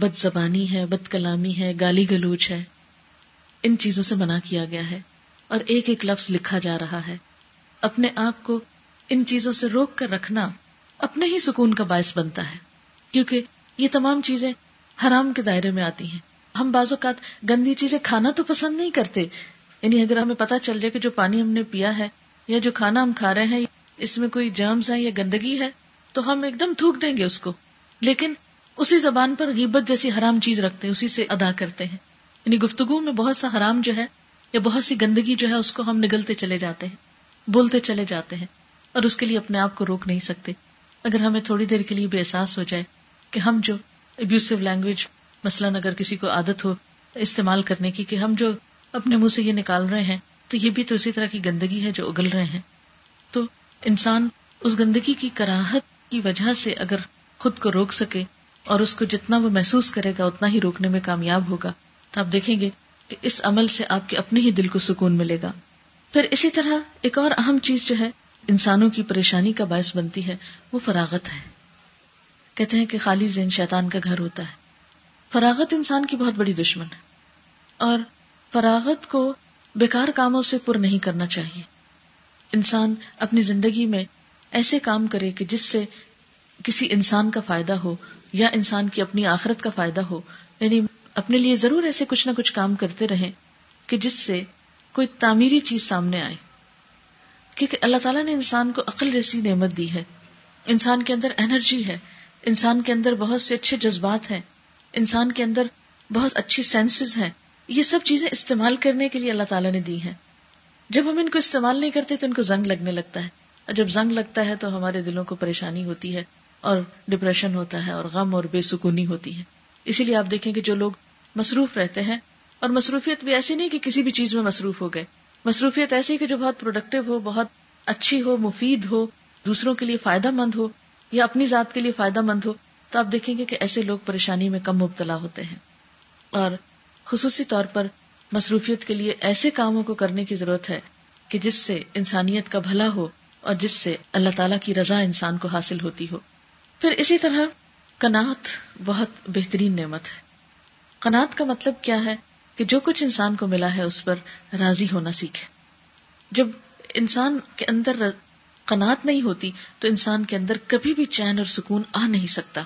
بد زبانی ہے، بد کلامی ہے، گالی گلوچ ہے، ان چیزوں سے منع کیا گیا ہے اور ایک ایک لفظ لکھا جا رہا ہے۔ اپنے آپ کو ان چیزوں سے روک کر رکھنا اپنے ہی سکون کا باعث بنتا ہے، کیونکہ یہ تمام چیزیں حرام کے دائرے میں آتی ہیں۔ ہم بعض اوقات گندی چیزیں کھانا تو پسند نہیں کرتے، یعنی اگر ہمیں پتہ چل جائے کہ جو پانی ہم نے پیا ہے یا جو کھانا ہم کھا رہے ہیں اس میں کوئی جرمز ہے یا گندگی ہے تو ہم ایک دم تھوک دیں گے اس کو، لیکن اسی زبان پر غیبت جیسی حرام چیز رکھتے ہیں، اسی سے ادا کرتے ہیں۔ یعنی گفتگو میں بہت سا حرام جو ہے یا بہت سی گندگی جو ہے اس کو ہم نگلتے چلے جاتے ہیں، بولتے چلے جاتے ہیں، اور اس کے لیے اپنے آپ کو روک نہیں سکتے۔ اگر ہمیں تھوڑی دیر کے لیے بے احساس ہو جائے کہ ہم جو ابیوسو لینگویج، مثلاً اگر کسی کو عادت ہو استعمال کرنے کی کہ ہم جو اپنے منہ سے یہ نکال رہے ہیں تو یہ بھی تو اسی طرح کی گندگی ہے جو اگل رہے ہیں، تو انسان اس گندگی کی کراہت کی وجہ سے اگر خود کو روک سکے اور اس کو جتنا وہ محسوس کرے گا اتنا ہی روکنے میں کامیاب ہوگا، تو آپ دیکھیں گے کہ اس عمل سے آپ کے اپنے ہی دل کو سکون ملے گا۔ پھر اسی طرح ایک اور اہم چیز جو ہے انسانوں کی پریشانی کا باعث بنتی ہے وہ فراغت ہے۔ کہتے ہیں کہ خالی ذہن شیطان کا گھر ہوتا ہے۔ فراغت انسان کی بہت بڑی دشمن ہے، اور فراغت کو بیکار کاموں سے پر نہیں کرنا چاہیے۔ انسان اپنی زندگی میں ایسے کام کرے کہ جس سے کسی انسان کا فائدہ ہو یا انسان کی اپنی آخرت کا فائدہ ہو، یعنی اپنے لیے ضرور ایسے کچھ نہ کچھ کام کرتے رہیں کہ جس سے کوئی تعمیری چیز سامنے آئے، کیونکہ اللہ تعالیٰ نے انسان کو عقل جیسی نعمت دی ہے، انسان کے اندر انرجی ہے، انسان کے اندر بہت سے اچھے جذبات ہیں، انسان کے اندر بہت اچھی سینسز ہیں، یہ سب چیزیں استعمال کرنے کے لیے اللہ تعالیٰ نے دی ہیں۔ جب ہم ان کو استعمال نہیں کرتے تو ان کو زنگ لگنے لگتا ہے، اور جب زنگ لگتا ہے تو ہمارے دلوں کو پریشانی ہوتی ہے اور ڈپریشن ہوتا ہے اور غم اور بے سکونی ہوتی ہے۔ اسی لیے آپ دیکھیں کہ جو لوگ مصروف رہتے ہیں، اور مصروفیت بھی ایسی نہیں کہ کسی بھی چیز میں مصروف ہو گئے، مصروفیت ایسی کہ جو بہت پروڈکٹیو ہو، بہت اچھی ہو، مفید ہو، دوسروں کے لیے فائدہ مند ہو یا اپنی ذات کے لیے فائدہ مند ہو، تو آپ دیکھیں گے کہ ایسے لوگ پریشانی میں کم مبتلا ہوتے ہیں۔ اور خصوصی طور پر مصروفیت کے لیے ایسے کاموں کو کرنے کی ضرورت ہے کہ جس سے انسانیت کا بھلا ہو اور جس سے اللہ تعالیٰ کی رضا انسان کو حاصل ہوتی ہو۔ پھر اسی طرح قناعت بہت بہترین نعمت ہے۔ قناعت کا مطلب کیا ہے کہ جو کچھ انسان کو ملا ہے اس پر راضی ہونا سیکھے۔ جب انسان کے اندر قناعت نہیں ہوتی تو انسان کے اندر کبھی بھی چین اور سکون آ نہیں سکتا۔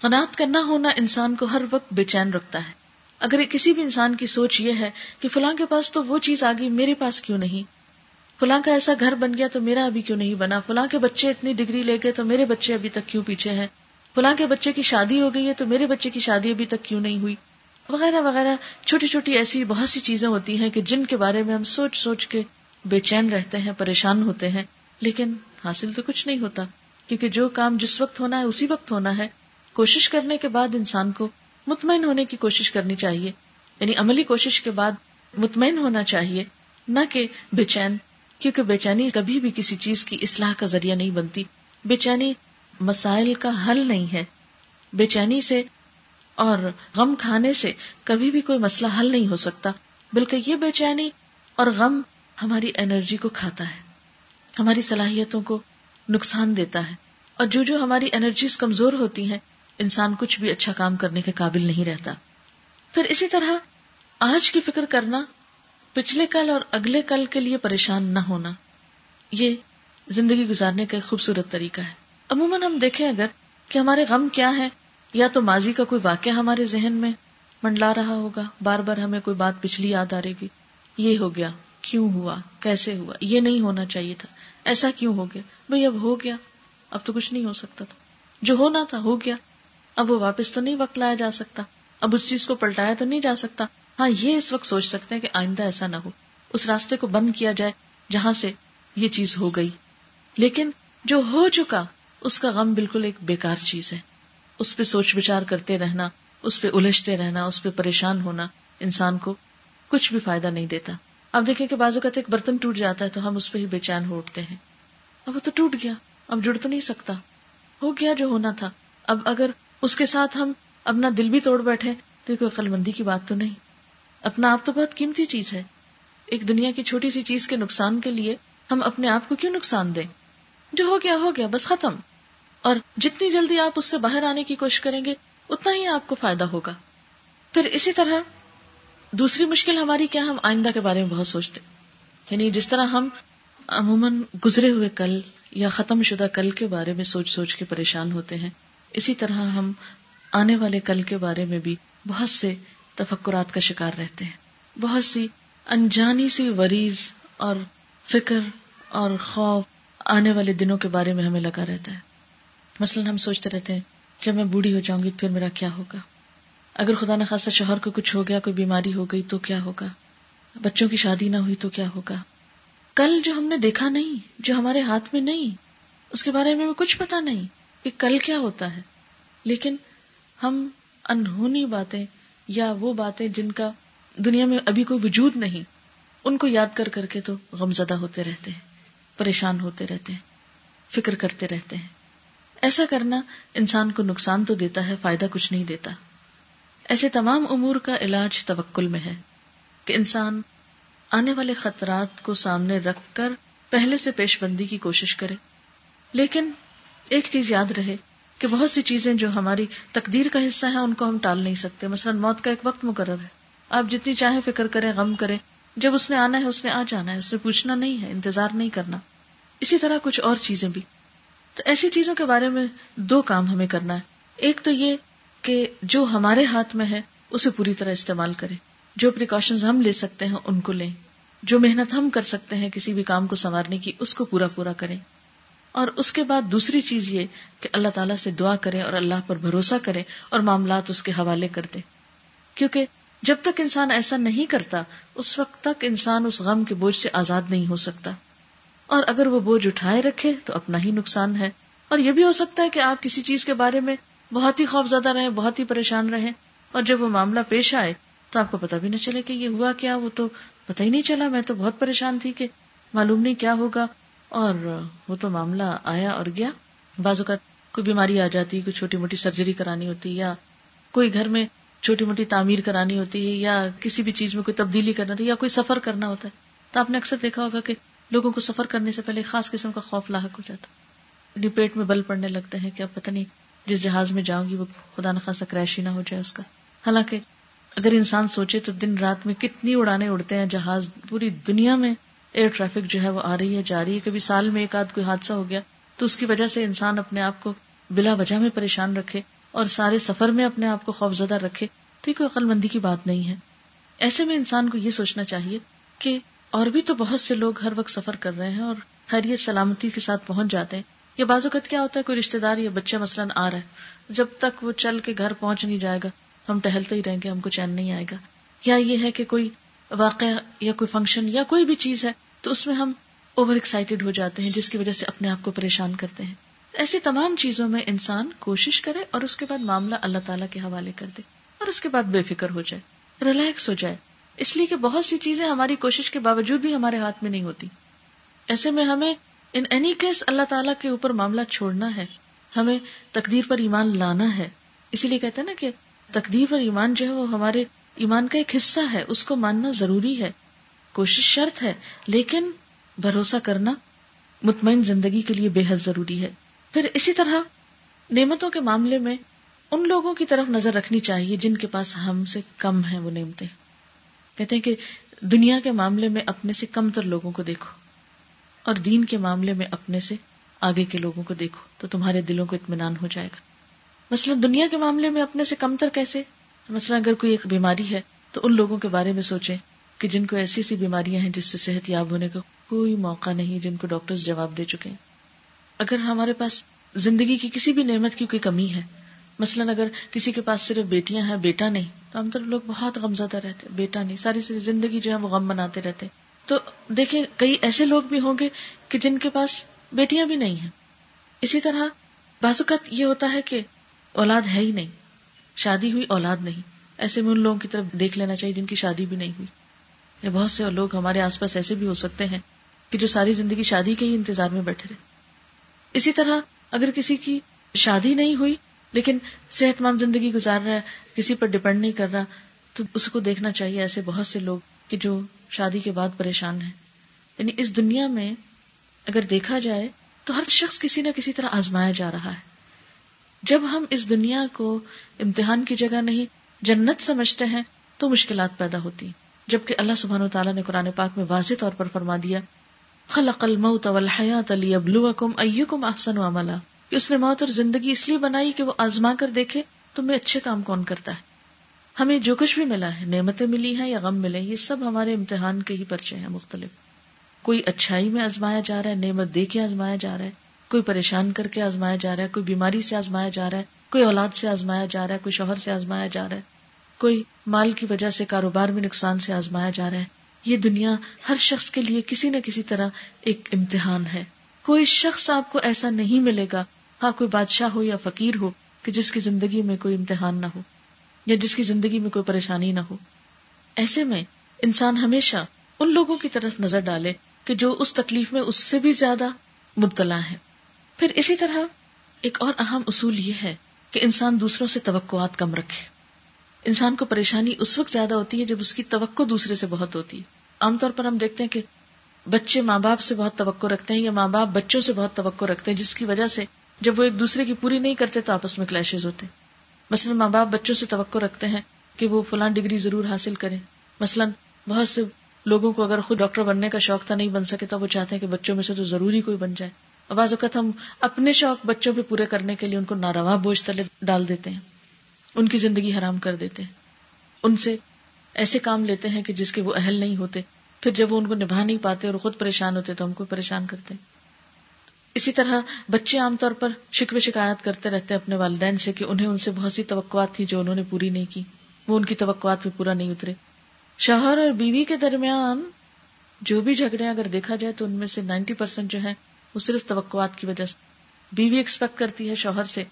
قناعت کا نہ ہونا انسان کو ہر وقت بے چین رکھتا ہے۔ اگر کسی بھی انسان کی سوچ یہ ہے کہ فلاں کے پاس تو وہ چیز آ گئی، میرے پاس کیوں نہیں، فلاں کا ایسا گھر بن گیا تو میرا ابھی کیوں نہیں بنا، فلاں کے بچے اتنی ڈگری لے گئے تو میرے بچے ابھی تک کیوں پیچھے ہیں، فلاں کے بچے کی شادی ہو گئی ہے تو میرے بچے کی شادی ابھی تک کیوں نہیں ہوئی، وغیرہ وغیرہ، چھوٹی چھوٹی ایسی بہت سی چیزیں ہوتی ہیں کہ جن کے بارے میں ہم سوچ سوچ کے بے چین رہتے ہیں، پریشان ہوتے ہیں، لیکن حاصل تو کچھ نہیں ہوتا، کیونکہ جو کام جس وقت ہونا ہے اسی وقت ہونا ہے۔ کوشش کرنے کے بعد انسان کو مطمئن ہونے کی کوشش کرنی چاہیے، یعنی عملی کوشش کے بعد مطمئن ہونا چاہیے، نہ کہ بے چین، کیونکہ بے چینی کبھی بھی کسی چیز کی اصلاح کا ذریعہ نہیں بنتی۔ بے چینی مسائل کا حل نہیں ہے، بے چینی سے اور غم کھانے سے کبھی بھی کوئی مسئلہ حل نہیں ہو سکتا، بلکہ یہ بے چینی اور غم ہماری انرجی کو کھاتا ہے، ہماری صلاحیتوں کو نقصان دیتا ہے، اور جو جو ہماری انرجیز کمزور ہوتی ہیں انسان کچھ بھی اچھا کام کرنے کے قابل نہیں رہتا۔ پھر اسی طرح آج کی فکر کرنا، پچھلے کل اور اگلے کل کے لیے پریشان نہ ہونا، یہ زندگی گزارنے کا ایک خوبصورت طریقہ ہے۔ عموماً ہم دیکھیں اگر کہ ہمارے غم کیا ہیں، یا تو ماضی کا کوئی واقعہ ہمارے ذہن میں منڈلا رہا ہوگا، بار بار ہمیں کوئی بات پچھلی یاد آ رہے گی، یہ ہو گیا، کیوں ہوا، کیسے ہوا، یہ نہیں ہونا چاہیے تھا، ایسا کیوں ہو گیا، بھئی اب ہو گیا، اب تو کچھ نہیں ہو سکتا تھا، جو ہونا تھا ہو گیا، اب وہ واپس تو نہیں وقت لایا جا سکتا، اب اس چیز کو پلٹایا تو نہیں جا سکتا، ہاں یہ اس وقت سوچ سکتے ہیں کہ آئندہ ایسا نہ ہو، اس راستے کو بند کیا جائے جہاں سے یہ چیز ہو گئی، لیکن جو ہو چکا اس کا غم بالکل ایک بیکار چیز ہے. اس پہ سوچ بچار کرتے رہنا، اس پہ الجھتے رہنا، اس پہ پریشان ہونا انسان کو کچھ بھی فائدہ نہیں دیتا. اب دیکھیں کہ بعض اوقات ایک برتن ٹوٹ جاتا ہے تو ہم اس پہ ہی بے چین ہو اٹھتے ہیں. اب وہ تو ٹوٹ گیا، اب جڑ تو نہیں سکتا، ہو گیا جو ہونا تھا. اب اگر اس کے ساتھ ہم اپنا دل بھی توڑ بیٹھے تو یہ کوئی عقل مندی کی بات تو نہیں. اپنا آپ تو بہت قیمتی چیز ہے. ایک دنیا کی چھوٹی سی چیز کے نقصان کے لیے ہم اپنے آپ کو کیوں نقصان دیں؟ جو ہو گیا ہو گیا، بس ختم. اور جتنی جلدی آپ اس سے باہر آنے کی کوشش کریں گے اتنا ہی آپ کو فائدہ ہوگا. پھر اسی طرح دوسری مشکل ہماری کیا، ہم آئندہ کے بارے میں بہت سوچتے. یعنی جس طرح ہم عموماً گزرے ہوئے کل یا ختم شدہ کل کے بارے میں سوچ سوچ کے پریشان ہوتے ہیں، اسی طرح ہم آنے والے کل کے بارے میں بھی بہت سے تفکرات کا شکار رہتے ہیں. بہت سی انجانی سی وریز اور فکر اور خوف آنے والے دنوں کے بارے میں ہمیں لگا رہتا ہے. مثلاً ہم سوچتے رہتے ہیں جب میں بوڑھی ہو جاؤں گی پھر میرا کیا ہوگا، اگر خدا نہ خواستہ شوہر کو کچھ ہو گیا، کوئی بیماری ہو گئی تو کیا ہوگا، بچوں کی شادی نہ ہوئی تو کیا ہوگا. کل جو ہم نے دیکھا نہیں، جو ہمارے ہاتھ میں نہیں، اس کے بارے میں کچھ پتا نہیں کہ کل کیا ہوتا ہے. لیکن ہم انہونی باتیں یا وہ باتیں جن کا دنیا میں ابھی کوئی وجود نہیں، ان کو یاد کر کر کے تو غمزدہ ہوتے رہتے ہیں، پریشان ہوتے رہتے ہیں، فکر کرتے رہتے ہیں. ایسا کرنا انسان کو نقصان تو دیتا ہے، فائدہ کچھ نہیں دیتا. ایسے تمام امور کا علاج توکل میں ہے کہ انسان آنے والے خطرات کو سامنے رکھ کر پہلے سے پیش بندی کی کوشش کرے. لیکن ایک چیز یاد رہے کہ بہت سی چیزیں جو ہماری تقدیر کا حصہ ہیں ان کو ہم ٹال نہیں سکتے. مثلا موت کا ایک وقت مقرر ہے، آپ جتنی چاہیں فکر کریں، غم کریں، جب اس نے آنا ہے اس نے آ جانا ہے، اس نے پوچھنا نہیں ہے، انتظار نہیں کرنا. اسی طرح کچھ اور چیزیں بھی. تو ایسی چیزوں کے بارے میں دو کام ہمیں کرنا ہے. ایک تو یہ کہ جو ہمارے ہاتھ میں ہے اسے پوری طرح استعمال کریں، جو پریکاشنز ہم لے سکتے ہیں ان کو لیں، جو محنت ہم کر سکتے ہیں کسی بھی کام کو سنوارنے کی اس کو پورا پورا کریں. اور اس کے بعد دوسری چیز یہ کہ اللہ تعالیٰ سے دعا کریں اور اللہ پر بھروسہ کریں اور معاملات اس کے حوالے کر دیں. کیونکہ جب تک انسان ایسا نہیں کرتا اس وقت تک انسان اس غم کے بوجھ سے آزاد نہیں ہو سکتا. اور اگر وہ بوجھ اٹھائے رکھے تو اپنا ہی نقصان ہے. اور یہ بھی ہو سکتا ہے کہ آپ کسی چیز کے بارے میں بہت ہی خوفزدہ رہیں، بہت ہی پریشان رہیں، اور جب وہ معاملہ پیش آئے تو آپ کو پتہ بھی نہ چلے کہ یہ ہوا کیا، وہ تو پتہ ہی نہیں چلا، میں تو بہت پریشان تھی کہ معلوم نہیں کیا ہوگا، اور وہ تو معاملہ آیا اور گیا. بعض اوقات کوئی بیماری آ جاتی، کوئی چھوٹی موٹی سرجری کرانی ہوتی، یا کوئی گھر میں چھوٹی موٹی تعمیر کرانی ہوتی ہے، یا کسی بھی چیز میں کوئی تبدیلی کرنا ہوتی ہے، یا کوئی سفر کرنا ہوتا ہے. تو آپ نے اکثر دیکھا ہوگا کہ لوگوں کو سفر کرنے سے پہلے خاص قسم کا خوف لاحق ہو جاتا ہے، پیٹ میں بل پڑنے لگتا ہے کہ اب پتہ نہیں جس جہاز میں جاؤں گی وہ خدا نخواستہ کریش ہی نہ ہو جائے اس کا. حالانکہ اگر انسان سوچے تو دن رات میں کتنی اڑانے اڑتے ہیں جہاز، پوری دنیا میں ایئر ٹریفک جو ہے وہ آ رہی ہے جا رہی ہے. کبھی سال میں ایک آدھ کوئی حادثہ ہو گیا تو اس کی وجہ سے انسان اپنے آپ کو بلا وجہ میں پریشان رکھے اور سارے سفر میں اپنے آپ کو خوفزدہ رکھے تو یہ کوئی عقل مندی کی بات نہیں ہے. ایسے میں انسان کو یہ سوچنا چاہیے کہ اور بھی تو بہت سے لوگ ہر وقت سفر کر رہے ہیں اور خیریت سلامتی کے ساتھ پہنچ جاتے ہیں. یہ بعض اوقات کیا ہوتا ہے، کوئی رشتے دار یا بچہ مثلاً آ رہا ہے، جب تک وہ چل کے گھر پہنچ نہیں جائے گا ہم ٹہلتے ہی رہیں گے، ہم کو چین نہیں آئے گا. یا یہ ہے کہ کوئی واقعہ یا کوئی فنکشن یا کوئی بھی چیز ہے تو اس میں ہم اوور ایکسائٹیڈ ہو جاتے ہیں جس کی وجہ سے اپنے آپ کو پریشان کرتے ہیں. ایسی تمام چیزوں میں انسان کوشش کرے اور اس کے بعد معاملہ اللہ تعالیٰ کے حوالے کر دے اور اس کے بعد بے فکر ہو جائے، ریلیکس ہو جائے. اس لیے کہ بہت سی چیزیں ہماری کوشش کے باوجود بھی ہمارے ہاتھ میں نہیں ہوتی. ایسے میں ہمیں ان اینی کیس اللہ تعالیٰ کے اوپر معاملہ چھوڑنا ہے، ہمیں تقدیر پر ایمان لانا ہے. اسی لیے کہتے ہیں نا کہ تقدیر پر ایمان جو ہے وہ ہمارے ایمان کا ایک حصہ ہے، اس کو ماننا ضروری ہے. کوشش شرط ہے لیکن بھروسہ کرنا مطمئن زندگی کے لیے بے حد ضروری ہے. پھر اسی طرح نعمتوں کے معاملے میں ان لوگوں کی طرف نظر رکھنی چاہیے جن کے پاس ہم سے کم ہیں وہ نعمتیں. کہتے ہیں کہ دنیا کے معاملے میں اپنے سے کم تر لوگوں کو دیکھو اور دین کے معاملے میں اپنے سے آگے کے لوگوں کو دیکھو تو تمہارے دلوں کو اطمینان ہو جائے گا. مثلا دنیا کے معاملے میں اپنے سے کم تر کیسے، مثلا اگر کوئی ایک بیماری ہے تو ان لوگوں کے بارے میں سوچیں کہ جن کو ایسی ایسی بیماریاں ہیں جس سے صحت یاب ہونے کا کوئی موقع نہیں، جن کو ڈاکٹرز جواب دے چکے ہیں. اگر ہمارے پاس زندگی کی کسی بھی نعمت کی کوئی کمی ہے، مثلا اگر کسی کے پاس صرف بیٹیاں ہیں بیٹا نہیں، تو عام طور لوگ بہت غمزدہ رہتے، بیٹا نہیں، ساری زندگی جو ہے وہ غم مناتے رہتے. تو دیکھیں کئی ایسے لوگ بھی ہوں گے کہ جن کے پاس بیٹیاں بھی نہیں ہیں. اسی طرح بعض اوقات یہ ہوتا ہے کہ اولاد ہے ہی نہیں، شادی ہوئی اولاد نہیں، ایسے میں ان لوگوں کی طرف دیکھ لینا چاہیے جن کی شادی بھی نہیں ہوئی. یا بہت سے لوگ ہمارے آس پاس ایسے بھی ہو سکتے ہیں کہ جو ساری زندگی شادی کے ہی انتظار میں بیٹھے رہے. اسی طرح اگر کسی کی شادی نہیں ہوئی لیکن صحت مند زندگی گزار رہا ہے، کسی پر ڈپینڈ نہیں کر رہا، تو اس کو دیکھنا چاہیے. ایسے بہت سے لوگ کہ جو شادی کے بعد پریشان ہیں. یعنی اس دنیا میں اگر دیکھا جائے تو ہر شخص کسی نہ کسی طرح آزمایا جا رہا ہے. جب ہم اس دنیا کو امتحان کی جگہ نہیں جنت سمجھتے ہیں تو مشکلات پیدا ہوتی ہیں، جبکہ اللہ سبحانہ وتعالیٰ نے قرآن پاک میں واضح طور پر فرما دیا، خلق الموت والحیات لیبلوکم ایکم احسن عملا، کہ اس نے موت اور زندگی اس لیے بنائی کہ وہ آزما کر دیکھے تمہیں اچھے کام کون کرتا ہے. ہمیں جو کچھ بھی ملا ہے، نعمتیں ملی ہیں یا غم ملے، یہ سب ہمارے امتحان کے ہی پرچے ہیں مختلف. کوئی اچھائی میں آزمایا جا رہا ہے، نعمت دے کے آزمایا جا رہا ہے، کوئی پریشان کر کے آزمایا جا رہا ہے، کوئی بیماری سے آزمایا جا رہا ہے، کوئی اولاد سے آزمایا جا رہا ہے، کوئی شوہر سے آزمایا جا رہا ہے، کوئی مال کی وجہ سے کاروبار میں نقصان سے آزمایا جا رہا ہے. یہ دنیا ہر شخص کے لیے کسی نہ کسی طرح ایک امتحان ہے. کوئی شخص آپ کو ایسا نہیں ملے گا، ہاں کوئی بادشاہ ہو یا فقیر ہو، کہ جس کی زندگی میں کوئی امتحان نہ ہو یا جس کی زندگی میں کوئی پریشانی نہ ہو. ایسے میں انسان ہمیشہ ان لوگوں کی طرف نظر ڈالے کہ جو اس تکلیف میں اس سے بھی زیادہ مبتلا ہیں. پھر اسی طرح ایک اور اہم اصول یہ ہے کہ انسان دوسروں سے توقعات کم رکھے. انسان کو پریشانی اس وقت زیادہ ہوتی ہے جب اس کی توقع دوسرے سے بہت ہوتی ہے. عام طور پر ہم دیکھتے ہیں کہ بچے ماں باپ سے بہت توقع رکھتے ہیں یا ماں باپ بچوں سے بہت توقع رکھتے ہیں، جس کی وجہ سے جب وہ ایک دوسرے کی پوری نہیں کرتے تو آپس میں کلیشز ہوتے ہیں. مثلا ماں باپ بچوں سے توقع رکھتے ہیں کہ وہ فلاں ڈگری ضرور حاصل کریں. مثلا بہت سے لوگوں کو اگر خود ڈاکٹر بننے کا شوق تھا، نہیں بن سکے، تو وہ چاہتے ہیں کہ بچوں میں سے تو ضروری کوئی بن جائے. اور بعض اوقات ہم اپنے شوق بچوں پہ پورے کرنے کے لیے ان کو ناروا بوجھ تلے ڈال دیتے ہیں، ان کی زندگی حرام کر دیتے ہیں، ان سے ایسے کام لیتے ہیں کہ جس کے وہ اہل نہیں ہوتے. پھر جب وہ ان کو نبھا نہیں پاتے اور خود پریشان ہوتے تو ہم کو پریشان کرتے ہیں. اسی طرح بچے عام طور پر شکوے شکایات کرتے رہتے ہیں اپنے والدین سے کہ انہیں ان سے بہت سی توقعات تھی جو انہوں نے پوری نہیں کی، وہ ان کی توقعات پہ پورا نہیں اترے. شوہر اور بیوی کے درمیان جو بھی جھگڑے اگر دیکھا جائے تو ان میں سے نائنٹی پرسینٹ جو ہیں وہ صرف توقعات کی وجہ سے. بیوی ایکسپیکٹ کرتی ہے شوہر سے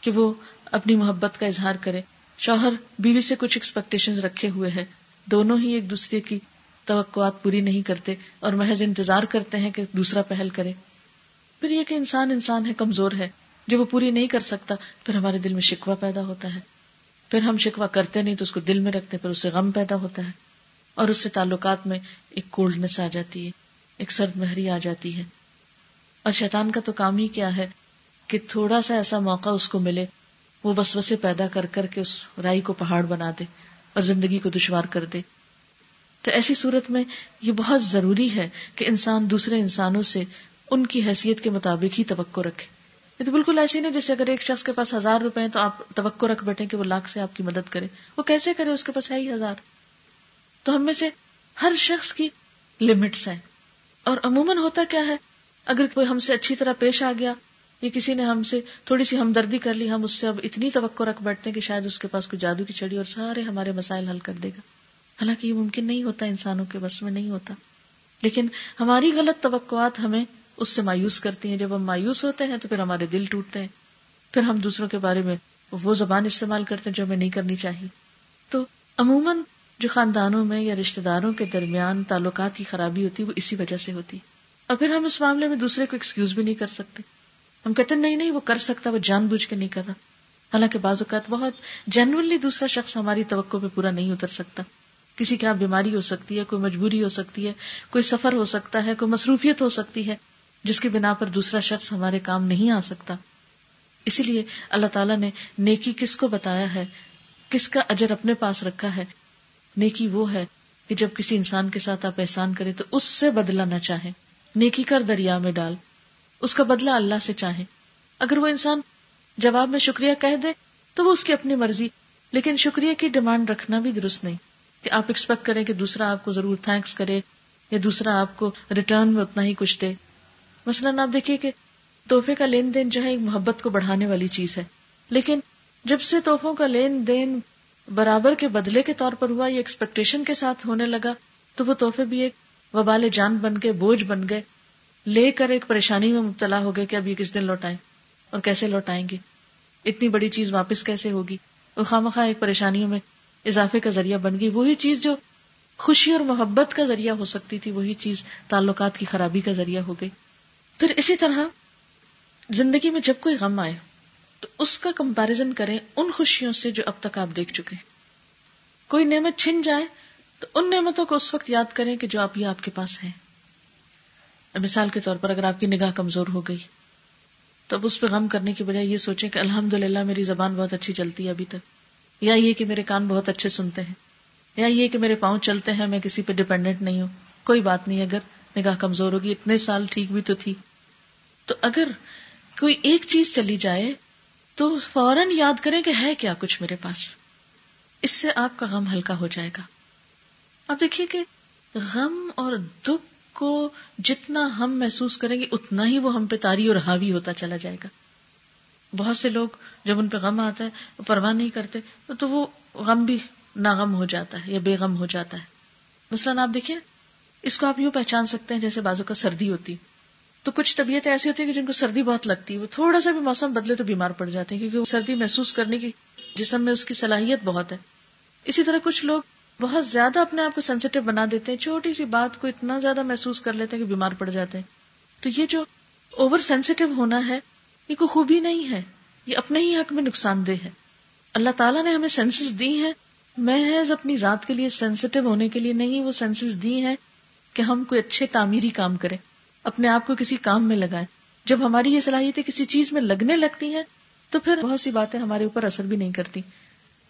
کہ وہ اپنی محبت کا اظہار کرے، شوہر بیوی سے کچھ ایکسپیکٹیشنز رکھے ہوئے ہیں. دونوں ہی ایک دوسرے کی توقعات پوری نہیں کرتے اور محض انتظار کرتے ہیں کہ دوسرا پہل کرے. پھر یہ کہ انسان انسان ہے، کمزور ہے، جب وہ پوری نہیں کر سکتا پھر ہمارے دل میں شکوہ پیدا ہوتا ہے. پھر ہم شکوہ کرتے نہیں تو اس کو دل میں رکھتے، پھر اس سے غم پیدا ہوتا ہے اور اس سے تعلقات میں ایک کولڈنس آ جاتی ہے، ایک سرد مہری آ جاتی ہے. اور شیطان کا تو کام ہی کیا ہے کہ تھوڑا سا ایسا موقع اس کو ملے وہ وسوسے پیدا کر کر کے اس رائی کو پہاڑ بنا دے اور زندگی کو دشوار کر دے. تو ایسی صورت میں یہ بہت ضروری ہے کہ انسان دوسرے انسانوں سے ان کی حیثیت کے مطابق ہی توقع رکھے. یہ تو بالکل ایسی نہیں جیسے اگر ایک شخص کے پاس ہزار روپے ہیں تو آپ توقع رکھ بیٹھیں کہ وہ لاکھ سے آپ کی مدد کرے. وہ کیسے کرے، اس کے پاس ہے ہی ہزار. تو ہم میں سے ہر شخص کی لمٹس ہیں. اور عموماً ہوتا کیا ہے، اگر کوئی ہم سے اچھی طرح پیش آ گیا، یہ کسی نے ہم سے تھوڑی سی ہمدردی کر لی، ہم اس سے اب اتنی توقع رکھ بیٹھتے ہیں کہ شاید اس کے پاس کوئی جادو کی چھڑی اور سارے ہمارے مسائل حل کر دے گا. حالانکہ یہ ممکن نہیں ہوتا، انسانوں کے بس میں نہیں ہوتا. لیکن ہماری غلط توقعات ہمیں اس سے مایوس کرتی ہیں. جب ہم مایوس ہوتے ہیں تو پھر ہمارے دل ٹوٹتے ہیں، پھر ہم دوسروں کے بارے میں وہ زبان استعمال کرتے ہیں جو ہمیں نہیں کرنی چاہیے. تو عموماً جو خاندانوں میں یا رشتہ داروں کے درمیان تعلقات کی خرابی ہوتی ہے وہ اسی وجہ سے ہوتی ہے. اور پھر ہم اس معاملے میں دوسرے کو ایکسکیوز بھی نہیں کر سکتے. ہم کہتے ہیں نہیں نہیں وہ کر سکتا، وہ جان بوجھ کے نہیں کر رہا. حالانکہ بعض اوقات بہت جینوئنلی دوسرا شخص ہماری توقع پہ پورا نہیں اتر سکتا. کسی کے یہاں بیماری ہو سکتی ہے، کوئی مجبوری ہو سکتی ہے، کوئی سفر ہو سکتا ہے، کوئی مصروفیت ہو سکتی ہے، جس کی بنا پر دوسرا شخص ہمارے کام نہیں آ سکتا. اسی لیے اللہ تعالیٰ نے نیکی کس کو بتایا ہے، کس کا اجر اپنے پاس رکھا ہے. نیکی وہ ہے کہ جب کسی انسان کے ساتھ آپ احسان کریں تو اس سے بدلہ نہ چاہیں. نیکی کر دریا میں ڈال، اس کا بدلہ اللہ سے چاہیں. اگر وہ انسان جواب میں شکریہ کہہ دے تو وہ اس کی اپنی مرضی، لیکن شکریہ کی ڈیمانڈ رکھنا بھی درست نہیں کہ آپ ایکسپیکٹ کریں کہ دوسرا آپ کو ضرور تھینکس کرے یا دوسرا آپ کو ریٹرن میں اتنا ہی کچھ دے. مثلاً آپ دیکھیے کہ تحفے کا لین دین جو ہے ایک محبت کو بڑھانے والی چیز ہے، لیکن جب سے تحفوں کا لین دین برابر کے بدلے کے طور پر ہوا، یہ ایکسپیکٹیشن کے ساتھ ہونے لگا، تو وہ تحفے بھی ایک وبال جان بن گئے، بوجھ بن گئے، لے کر ایک پریشانی میں مبتلا ہو گئے کہ اب یہ کس دن لوٹائیں. اور کیسے لوٹائیں گے؟ اتنی بڑی چیز واپس کیسے ہوگی؟ وہ خواہ مخواہ ایک پریشانیوں میں اضافے کا ذریعہ بن گئی۔ وہی چیز جو خوشی اور محبت کا ذریعہ ہو سکتی تھی، وہی چیز تعلقات کی خرابی کا ذریعہ ہو گئی۔ پھر اسی طرح زندگی میں جب کوئی غم آئے تو اس کا کمپیریزن کریں ان خوشیوں سے جو اب تک آپ دیکھ چکے ہیں۔ کوئی نعمت چھن جائے تو ان نعمتوں کو اس وقت یاد کریں کہ جو آپ یہ آپ کے پاس ہیں۔ مثال کے طور پر اگر آپ کی نگاہ کمزور ہو گئی تو اب اس پہ غم کرنے کی بجائے یہ سوچیں کہ الحمدللہ میری زبان بہت اچھی چلتی ہے ابھی تک، یا یہ کہ میرے کان بہت اچھے سنتے ہیں، یا یہ کہ میرے پاؤں چلتے ہیں، میں کسی پہ ڈیپینڈنٹ نہیں ہوں۔ کوئی بات نہیں، اگر نگاہ کمزور ہوگی اتنے سال ٹھیک بھی تو تھی۔ تو اگر کوئی ایک چیز چلی جائے تو فوراً یاد کریں کہ ہے کیا کچھ میرے پاس، اس سے آپ کا غم ہلکا ہو جائے گا۔ آپ دیکھیے کہ غم اور دکھ کو جتنا ہم محسوس کریں گے اتنا ہی وہ ہم پہ تاری اور حاوی ہوتا چلا جائے گا۔ بہت سے لوگ جب ان پہ غم آتا ہے پرواہ نہیں کرتے تو وہ غم بھی ناغم ہو جاتا ہے یا بے غم ہو جاتا ہے۔ مثلاً آپ دیکھیں، اس کو آپ یوں پہچان سکتے ہیں جیسے بازو کا سردی ہوتی، تو کچھ طبیعتیں ایسی ہوتی ہیں کہ جن کو سردی بہت لگتی ہے، وہ تھوڑا سا بھی موسم بدلے تو بیمار پڑ جاتے ہیں کیونکہ وہ سردی محسوس کرنے کی جسم میں اس کی صلاحیت بہت ہے۔ اسی طرح کچھ لوگ بہت زیادہ اپنے آپ کو سینسیٹیو بنا دیتے ہیں، چھوٹی سی بات کو اتنا زیادہ محسوس کر لیتے ہیں کہ بیمار پڑ جاتے ہیں۔ تو یہ جو اوور سینسیٹیو ہونا ہے یہ کوئی خوبی نہیں ہے، یہ اپنے ہی حق میں نقصان دہ ہے۔ اللہ تعالیٰ نے ہمیں سینسز دی ہیں، محض اپنی ذات کے لیے سینسیٹیو ہونے کے لیے نہیں، وہ سینسز دی ہیں کہ ہم کوئی اچھے تعمیری کام کریں، اپنے آپ کو کسی کام میں لگائیں۔ جب ہماری یہ صلاحیتیں کسی چیز میں لگنے لگتی ہیں تو پھر بہت سی باتیں ہمارے اوپر اثر بھی نہیں کرتی،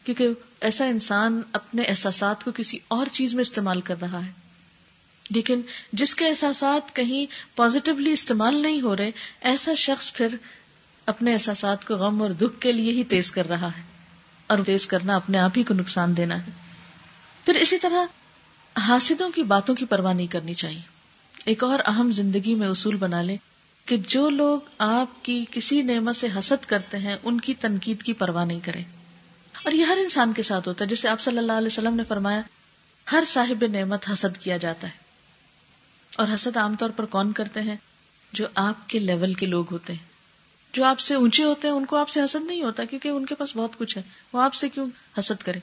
کیونکہ ایسا انسان اپنے احساسات کو کسی اور چیز میں استعمال کر رہا ہے۔ لیکن جس کے احساسات کہیں پازیٹیولی استعمال نہیں ہو رہے، ایسا شخص پھر اپنے احساسات کو غم اور دکھ کے لیے ہی تیز کر رہا ہے، اور تیز کرنا اپنے آپ ہی کو نقصان دینا ہے۔ پھر اسی طرح حاسدوں کی باتوں کی پرواہ نہیں کرنی چاہیے۔ ایک اور اہم زندگی میں اصول بنا لیں کہ جو لوگ آپ کی کسی نعمت سے حسد کرتے ہیں ان کی تنقید کی پرواہ نہیں کریں، اور یہ ہر انسان کے ساتھ ہوتا ہے۔ جسے آپ صلی اللہ علیہ وسلم نے فرمایا، ہر صاحب نعمت حسد کیا جاتا ہے، اور حسد عام طور پر کون کرتے ہیں؟ جو آپ کے لیول کے لوگ ہوتے ہیں، جو آپ سے اونچے ہوتے ہیں، ان کو آپ سے حسد نہیں ہوتا کیونکہ ان کے پاس بہت کچھ ہے، وہ آپ سے کیوں حسد کرے۔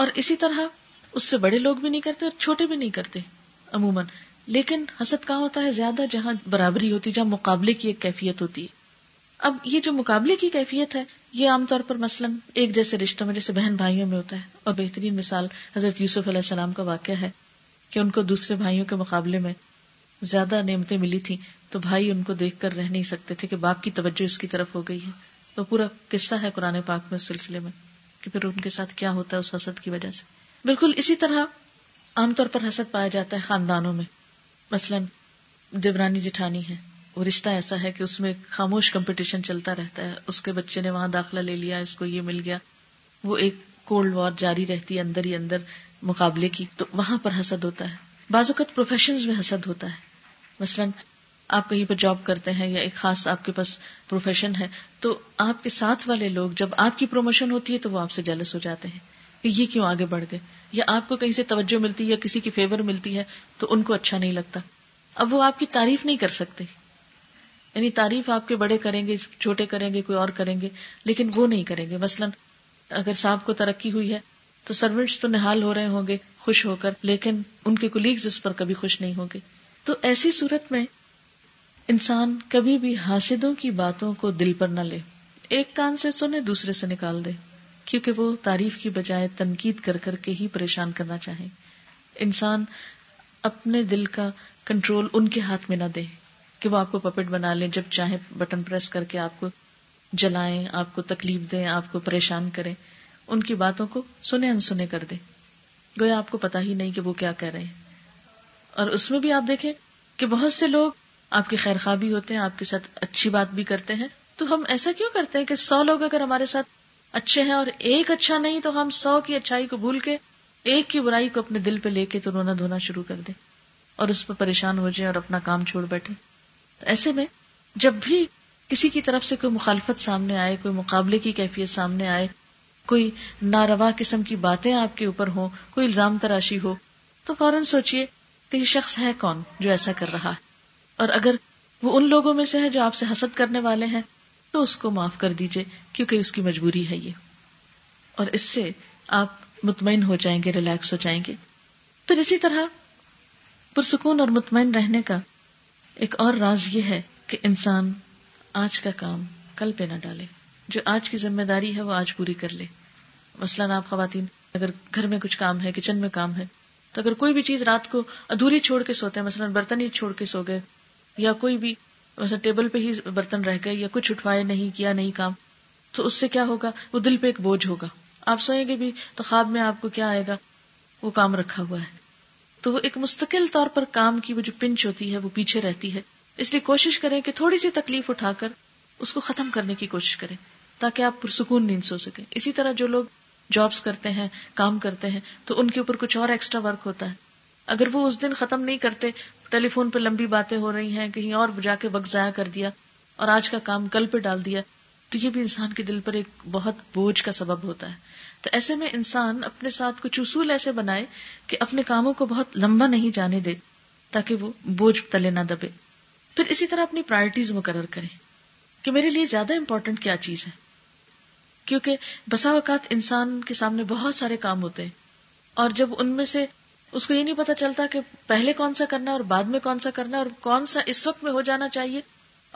اور اسی طرح اس سے بڑے لوگ بھی نہیں کرتے اور چھوٹے بھی نہیں کرتے عموماً۔ لیکن حسد کہاں ہوتا ہے؟ زیادہ جہاں برابری ہوتی، جہاں مقابلے کی ایک کیفیت ہوتی ہے۔ اب یہ جو مقابلے کی کیفیت ہے یہ عام طور پر مثلاً ایک جیسے رشتوں میں، جیسے بہن بھائیوں میں ہوتا ہے، اور بہترین مثال حضرت یوسف علیہ السلام کا واقعہ ہے کہ ان کو دوسرے بھائیوں کے مقابلے میں زیادہ نعمتیں ملی تھیں، تو بھائی ان کو دیکھ کر رہ نہیں سکتے تھے کہ باپ کی توجہ اس کی طرف ہو گئی ہے۔ وہ پورا قصہ ہے قرآن پاک میں اس سلسلے میں کہ پھر ان کے ساتھ کیا ہوتا ہے اس حسد کی وجہ سے۔ بالکل اسی طرح عام طور پر حسد پایا جاتا ہے خاندانوں میں۔ مثلاً دیورانی جٹھانی ہے، وہ رشتہ ایسا ہے کہ اس میں خاموش کمپٹیشن چلتا رہتا ہے، اس کے بچے نے وہاں داخلہ لے لیا، اس کو یہ مل گیا، وہ ایک کولڈ وار جاری رہتی ہے اندر ہی اندر مقابلے کی، تو وہاں پر حسد ہوتا ہے۔ بعض اوقات پروفیشنز میں حسد ہوتا ہے، مثلا آپ کہیں پر جاب کرتے ہیں یا ایک خاص آپ کے پاس پروفیشن ہے، تو آپ کے ساتھ والے لوگ جب آپ کی پروموشن ہوتی ہے تو وہ آپ سے جیلس ہو جاتے ہیں کہ یہ کیوں آگے بڑھ گئے، یا آپ کو کہیں سے توجہ ملتی ہے یا کسی کی فیور ملتی ہے تو ان کو اچھا نہیں لگتا۔ اب وہ آپ کی تعریف نہیں کر سکتے، یعنی تعریف آپ کے بڑے کریں گے، چھوٹے کریں گے، کوئی اور کریں گے، لیکن وہ نہیں کریں گے۔ مثلا اگر صاحب کو ترقی ہوئی ہے تو سروینٹس تو نہال ہو رہے ہوں گے خوش ہو کر، لیکن ان کے کولیگز اس پر کبھی خوش نہیں ہوں گے۔ تو ایسی صورت میں انسان کبھی بھی حاسدوں کی باتوں کو دل پر نہ لے، ایک کان سے سنے دوسرے سے نکال دے، کیونکہ وہ تعریف کی بجائے تنقید کر کر کے ہی پریشان کرنا چاہیں۔ انسان اپنے دل کا کنٹرول ان کے ہاتھ میں نہ دے کہ وہ آپ کو پپٹ بنا لیں، جب چاہیں بٹن پریس کر کے آپ کو جلائیں، آپ کو تکلیف دیں، آپ کو پریشان کریں۔ ان کی باتوں کو سنے انسنے کر دیں، گویا آپ کو پتا ہی نہیں کہ وہ کیا کہہ رہے ہیں۔ اور اس میں بھی آپ دیکھیں کہ بہت سے لوگ آپ کے خیر خواہ بھی ہوتے ہیں، آپ کے ساتھ اچھی بات بھی کرتے ہیں، تو ہم ایسا کیوں کرتے ہیں کہ سو لوگ اگر ہمارے ساتھ اچھے ہیں اور ایک اچھا نہیں تو ہم سو کی اچھائی کو بھول کے ایک کی برائی کو اپنے دل پہ لے کے تو رونا دھونا شروع کر دیں اور اس پہ پر پریشان ہو جائیں اور اپنا کام چھوڑ بیٹھیں۔ ایسے میں جب بھی کسی کی طرف سے کوئی مخالفت سامنے آئے، کوئی مقابلے کی کیفیت سامنے آئے، کوئی ناروا قسم کی باتیں آپ کے اوپر ہوں، کوئی الزام تراشی ہو، تو فوراً سوچئے کہ یہ شخص ہے کون جو ایسا کر رہا ہے، اور اگر وہ ان لوگوں میں سے ہے جو آپ سے حسد کرنے والے ہیں تو اس کو معاف کر دیجئے کیونکہ اس کی مجبوری ہے یہ، اور اس سے آپ مطمئن ہو جائیں گے، ریلیکس ہو جائیں گے۔ پھر اسی طرح پرسکون اور مطمئن رہنے کا ایک اور راز یہ ہے کہ انسان آج کا کام کل پہ نہ ڈالے، جو آج کی ذمہ داری ہے وہ آج پوری کر لے۔ مثلاً آپ خواتین اگر گھر میں کچھ کام ہے، کچن میں کام ہے، تو اگر کوئی بھی چیز رات کو ادھوری چھوڑ کے سوتے ہیں، مثلاً برتن ہی چھوڑ کے سو گئے، یا کوئی بھی مثلاً ٹیبل پہ ہی برتن رہ گئے، یا کچھ اٹھوائے نہیں، کیا نہیں کام، تو اس سے کیا ہوگا؟ وہ دل پہ ایک بوجھ ہوگا۔ آپ سوئیں گے بھی تو خواب میں آپ کو کیا آئے گا؟ وہ کام رکھا ہوا ہے۔ تو وہ ایک مستقل طور پر کام کی وہ جو پنچ ہوتی ہے وہ پیچھے رہتی ہے۔ اس لیے کوشش کریں کہ تھوڑی سی تکلیف اٹھا کر اس کو ختم کرنے کی کوشش کریں تاکہ آپ پرسکون نیند سو سکیں۔ اسی طرح جو لوگ جابس کرتے ہیں، کام کرتے ہیں، تو ان کے اوپر کچھ اور ایکسٹرا ورک ہوتا ہے، اگر وہ اس دن ختم نہیں کرتے، ٹیلی فون پہ لمبی باتیں ہو رہی ہیں، کہیں اور جا کے وقت ضائع کر دیا اور آج کا کام کل پہ ڈال دیا، تو یہ بھی انسان کے دل پر ایک بہت بوجھ کا سبب ہوتا ہے۔ تو ایسے میں انسان اپنے ساتھ کچھ اصول ایسے بنائے کہ اپنے کاموں کو بہت لمبا نہیں جانے دے تاکہ وہ بوجھ تلے نہ دبے۔ پھر اسی طرح اپنی پرائرٹیز مقرر کریں کہ میرے لیے زیادہ امپورٹنٹ کیا چیز ہے، کیونکہ بسا اوقات انسان کے سامنے بہت سارے کام ہوتے ہیں اور جب ان میں سے اس کو یہ نہیں پتا چلتا کہ پہلے کون سا کرنا ہے اور بعد میں کون سا کرنا ہے، اور کون سا اس وقت میں ہو جانا چاہیے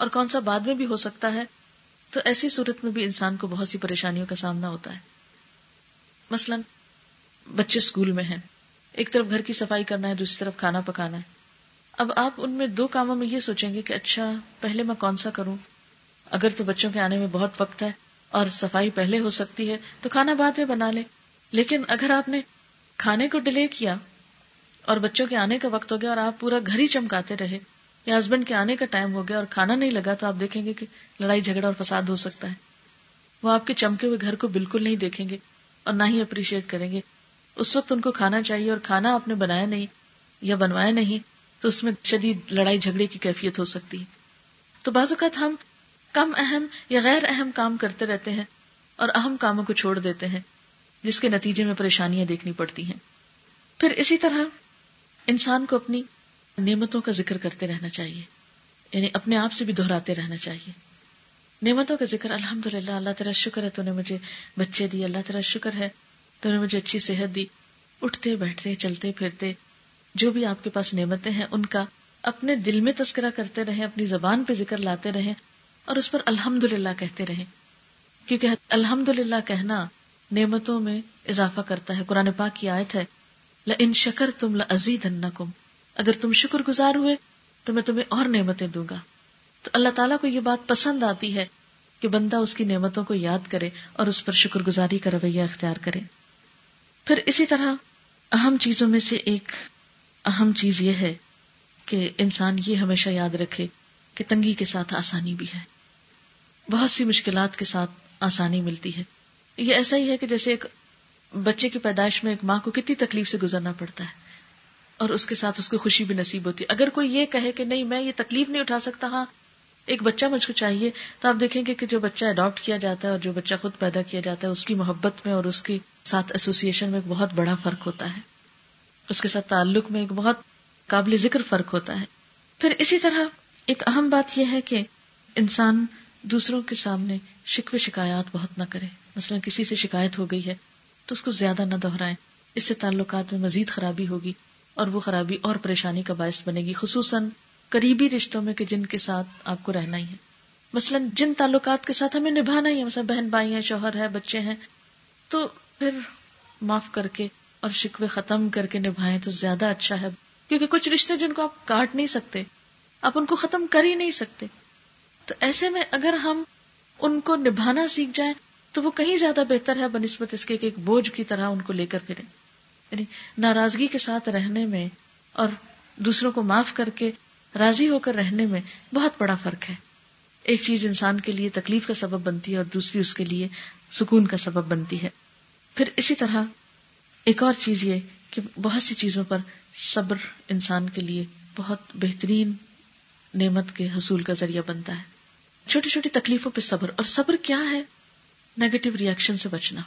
اور کون سا بعد میں بھی ہو سکتا ہے، تو ایسی صورت میں بھی انسان کو بہت سی پریشانیوں کا سامنا ہوتا ہے۔ مثلا بچے اسکول میں ہیں، ایک طرف گھر کی صفائی کرنا ہے، دوسری طرف کھانا پکانا ہے۔ اب آپ ان میں دو کاموں میں یہ سوچیں گے کہ اچھا پہلے میں کون سا کروں، اگر تو بچوں کے آنے میں بہت وقت ہے اور صفائی پہلے ہو سکتی ہے تو کھانا بعد میں بنا لیں۔ لیکن اگر آپ نے کھانے کو ڈیلے کیا اور بچوں کے آنے کا وقت ہو گیا اور آپ پورا گھر ہی چمکاتے رہے، یا ہسبینڈ کے آنے کا ٹائم ہو گیا اور کھانا نہیں لگا، تو آپ دیکھیں گے کہ لڑائی جھگڑا اور فساد ہو سکتا ہے۔ وہ آپ کے چمکے ہوئے گھر کو بالکل نہیں دیکھیں گے اور نہ ہی اپریشیٹ کریں گے۔ اس وقت ان کو کھانا چاہیے اور کھانا آپ نے بنایا نہیں یا بنوایا نہیں، تو اس میں شدید لڑائی جھگڑے کی کیفیت ہو سکتی ہے۔ تو بعض اوقات ہم کم اہم یا غیر اہم کام کرتے رہتے ہیں اور اہم کاموں کو چھوڑ دیتے ہیں، جس کے نتیجے میں پریشانیاں دیکھنی پڑتی ہیں۔ پھر اسی طرح انسان کو اپنی نعمتوں کا ذکر کرتے رہنا چاہیے، یعنی اپنے آپ سے بھی دہراتے رہنا چاہیے نعمتوں کا ذکر۔ الحمدللہ، اللہ تیرا شکر ہے تو نے مجھے بچے دی، اللہ تیرا شکر ہے تو نے مجھے اچھی صحت دی۔ اٹھتے بیٹھتے، چلتے پھرتے، جو بھی آپ کے پاس نعمتیں ہیں ان کا اپنے دل میں تذکرہ کرتے رہیں، اپنی زبان پہ ذکر لاتے رہیں اور اس پر الحمدللہ کہتے رہیں، کیونکہ الحمدللہ کہنا نعمتوں میں اضافہ کرتا ہے۔ قرآن پاک کی آیت ہے، لَإِن شَكَرْتُمْ لَأَزِيدَنَّكُمْ، اگر تم شکر گزار ہوئے تو میں تمہیں اور نعمتیں دوں گا۔ تو اللہ تعالیٰ کو یہ بات پسند آتی ہے کہ بندہ اس کی نعمتوں کو یاد کرے اور اس پر شکر گزاری کا رویہ اختیار کرے۔ پھر اسی طرح اہم چیزوں میں سے ایک اہم چیز یہ ہے کہ انسان یہ ہمیشہ یاد رکھے کہ تنگی کے ساتھ آسانی بھی ہے، بہت سی مشکلات کے ساتھ آسانی ملتی ہے۔ یہ ایسا ہی ہے کہ جیسے ایک بچے کی پیدائش میں ایک ماں کو کتنی تکلیف سے گزرنا پڑتا ہے اور اس کے ساتھ اس کو خوشی بھی نصیب ہوتی ہے۔ اگر کوئی یہ کہے کہ نہیں میں یہ تکلیف نہیں اٹھا سکتا، ہاں ایک بچہ مجھ کو چاہیے، تو آپ دیکھیں گے کہ جو بچہ اڈاپٹ کیا جاتا ہے اور جو بچہ خود پیدا کیا جاتا ہے، اس کی محبت میں اور اس کے ساتھ ایسوسی ایشن میں ایک بہت بڑا فرق ہوتا ہے، اس کے ساتھ تعلق میں ایک بہت قابل ذکر فرق ہوتا ہے۔ پھر اسی طرح ایک اہم بات یہ ہے کہ انسان دوسروں کے سامنے شکوے شکایات بہت نہ کرے۔ مثلا کسی سے شکایت ہو گئی ہے تو اس کو زیادہ نہ دہرائیں، اس سے تعلقات میں مزید خرابی ہوگی اور وہ خرابی اور پریشانی کا باعث بنے گی، خصوصاً قریبی رشتوں میں کہ جن کے ساتھ آپ کو رہنا ہی ہے۔ مثلا جن تعلقات کے ساتھ ہمیں نبھانا ہی ہے، مثلا بہن بھائی ہیں، شوہر ہے، بچے ہیں، تو پھر معاف کر کے اور شکوے ختم کر کے نبھائیں تو زیادہ اچھا ہے، کیونکہ کچھ رشتے جن کو آپ کاٹ نہیں سکتے، آپ ان کو ختم کر ہی نہیں سکتے، تو ایسے میں اگر ہم ان کو نبھانا سیکھ جائیں تو وہ کہیں زیادہ بہتر ہے بنسبت اس کے کہ ایک بوجھ کی طرح ان کو لے کر پھریں۔ یعنی ناراضگی کے ساتھ رہنے میں اور دوسروں کو معاف کر کے راضی ہو کر رہنے میں بہت بڑا فرق ہے۔ ایک چیز انسان کے لیے تکلیف کا سبب بنتی ہے اور دوسری اس کے لیے سکون کا سبب بنتی ہے۔ پھر اسی طرح ایک اور چیز یہ کہ بہت سی چیزوں پر صبر انسان کے لیے بہت بہترین نعمت کے حصول کا ذریعہ بنتا ہے۔ چھوٹی چھوٹی تکلیفوں پہ صبر، اور صبر کیا ہے؟ نیگیٹو ریئیکشن سے بچنا۔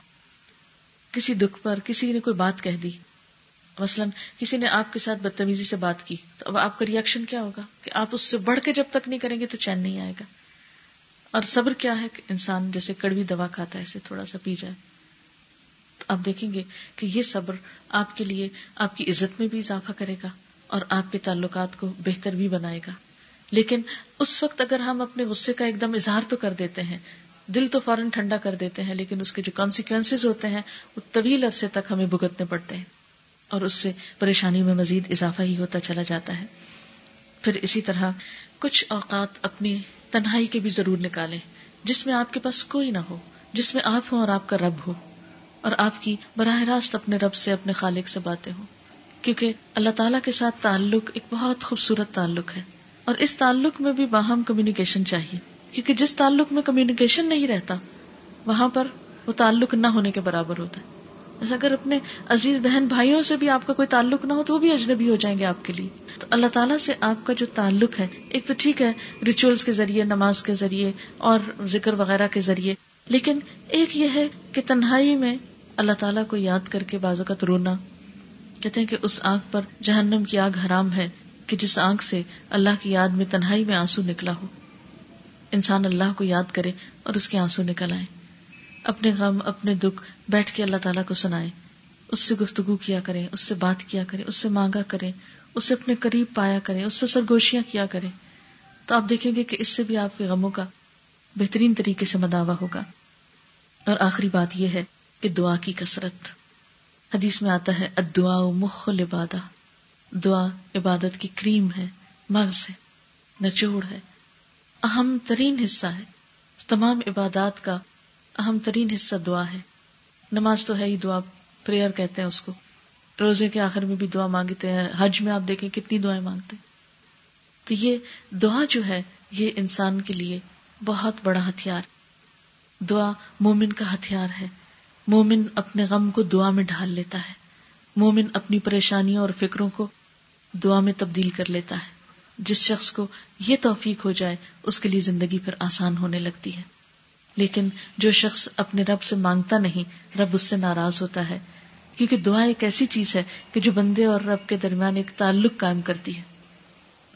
کسی دکھ پر کسی نے کوئی بات کہہ دی، مثلا کسی نے آپ کے ساتھ بدتمیزی سے بات کی، تو اب آپ کا ریئیکشن کیا ہوگا کہ آپ اس سے بڑھ کے جب تک نہیں کریں گے تو چین نہیں آئے گا، اور صبر کیا ہے کہ انسان جیسے کڑوی دوا کھاتا ہے اسے تھوڑا سا پی جائے تو آپ دیکھیں گے کہ یہ صبر آپ کے لیے آپ کی عزت میں بھی اضافہ کرے گا اور آپ کے تعلقات کو بہتر بھی بنائے گا. لیکن اس وقت اگر ہم اپنے غصے کا ایک دم اظہار تو کر دیتے ہیں، دل تو فوراً ٹھنڈا کر دیتے ہیں، لیکن اس کے جو کانسیکوینسز ہوتے ہیں وہ طویل عرصے تک ہمیں بھگتنے پڑتے ہیں اور اس سے پریشانی میں مزید اضافہ ہی ہوتا چلا جاتا ہے. پھر اسی طرح کچھ اوقات اپنی تنہائی کے بھی ضرور نکالیں جس میں آپ کے پاس کوئی نہ ہو، جس میں آپ ہوں اور آپ کا رب ہو اور آپ کی براہ راست اپنے رب سے، اپنے خالق سے باتیں ہوں، کیونکہ اللہ تعالیٰ کے ساتھ تعلق ایک بہت خوبصورت تعلق ہے. اور اس تعلق میں بھی باہم کمیونیکیشن چاہیے، کیونکہ جس تعلق میں کمیونیکیشن نہیں رہتا وہاں پر وہ تعلق نہ ہونے کے برابر ہوتا ہے. جیسے اگر اپنے عزیز بہن بھائیوں سے بھی آپ کا کوئی تعلق نہ ہو تو وہ بھی اجنبی ہو جائیں گے آپ کے لیے. تو اللہ تعالیٰ سے آپ کا جو تعلق ہے، ایک تو ٹھیک ہے ریچولز کے ذریعے، نماز کے ذریعے اور ذکر وغیرہ کے ذریعے، لیکن ایک یہ ہے کہ تنہائی میں اللہ تعالیٰ کو یاد کر کے بعض اوقات رونا. کہتے ہیں کہ اس آنکھ پر جہنم کی آگ حرام ہے کہ جس آنکھ سے اللہ کی یاد میں تنہائی میں آنسو نکلا ہو. انسان اللہ کو یاد کرے اور اس کے آنسو نکل آئے، اپنے غم اپنے دکھ بیٹھ کے اللہ تعالیٰ کو سنائے، اس سے گفتگو کیا کریں، اس سے بات کیا کریں، اس سے مانگا کریں، اس سے اپنے قریب پایا کریں، اس سے سرگوشیاں کیا کریں. تو آپ دیکھیں گے کہ اس سے بھی آپ کے غموں کا بہترین طریقے سے مداوع ہوگا. اور آخری بات یہ ہے کہ دعا کی کثرت. حدیث میں آتا ہے الدعاء مخ العبادہ، دعا عبادت کی کریم ہے، مغز ہے، نچوڑ ہے، اہم ترین حصہ ہے. تمام عبادات کا اہم ترین حصہ دعا ہے. نماز تو ہے ہی دعا، پریئر کہتے ہیں اس کو. روزے کے آخر میں بھی دعا مانگتے ہیں، حج میں آپ دیکھیں کتنی دعائیں مانگتے ہیں. تو یہ دعا جو ہے یہ انسان کے لیے بہت بڑا ہتھیار ہے. دعا مومن کا ہتھیار ہے. مومن اپنے غم کو دعا میں ڈھال لیتا ہے، مومن اپنی پریشانیوں اور فکروں کو دعا میں تبدیل کر لیتا ہے. جس شخص کو یہ توفیق ہو جائے اس کے لیے زندگی پھر آسان ہونے لگتی ہے. لیکن جو شخص اپنے رب سے مانگتا نہیں، رب اس سے ناراض ہوتا ہے، کیونکہ دعا ایک ایسی چیز ہے کہ جو بندے اور رب کے درمیان ایک تعلق قائم کرتی ہے.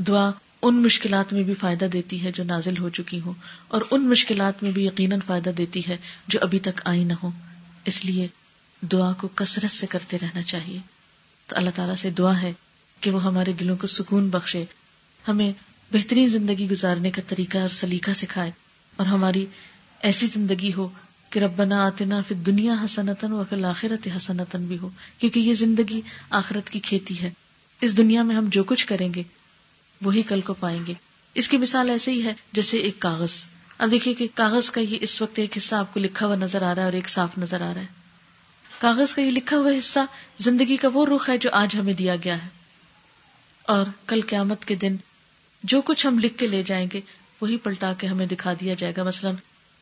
دعا ان مشکلات میں بھی فائدہ دیتی ہے جو نازل ہو چکی ہوں، اور ان مشکلات میں بھی یقیناً فائدہ دیتی ہے جو ابھی تک آئی نہ ہو. اس لیے دعا کو کثرت سے کرتے رہنا چاہیے. تو اللہ تعالیٰ سے دعا ہے کہ وہ ہمارے دلوں کو سکون بخشے، ہمیں بہترین زندگی گزارنے کا طریقہ اور سلیقہ سکھائے، اور ہماری ایسی زندگی ہو کہ ربنا آتنا فی الدنیا حسنۃ وفی الآخرۃ حسنۃ بھی ہو، کیونکہ یہ زندگی آخرت کی کھیتی ہے. اس دنیا میں ہم جو کچھ کریں گے وہی کل کو پائیں گے. اس کی مثال ایسے ہی ہے جیسے ایک کاغذ. اب دیکھیے کہ کاغذ کا یہ اس وقت ایک حصہ آپ کو لکھا ہوا نظر آ رہا ہے اور ایک صاف نظر آ رہا ہے. کاغذ کا یہ لکھا ہوا حصہ زندگی کا وہ رخ ہے جو آج ہمیں دیا گیا ہے، اور کل قیامت کے دن جو کچھ ہم لکھ کے لے جائیں گے وہی پلٹا کے ہمیں دکھا دیا جائے گا. مثلا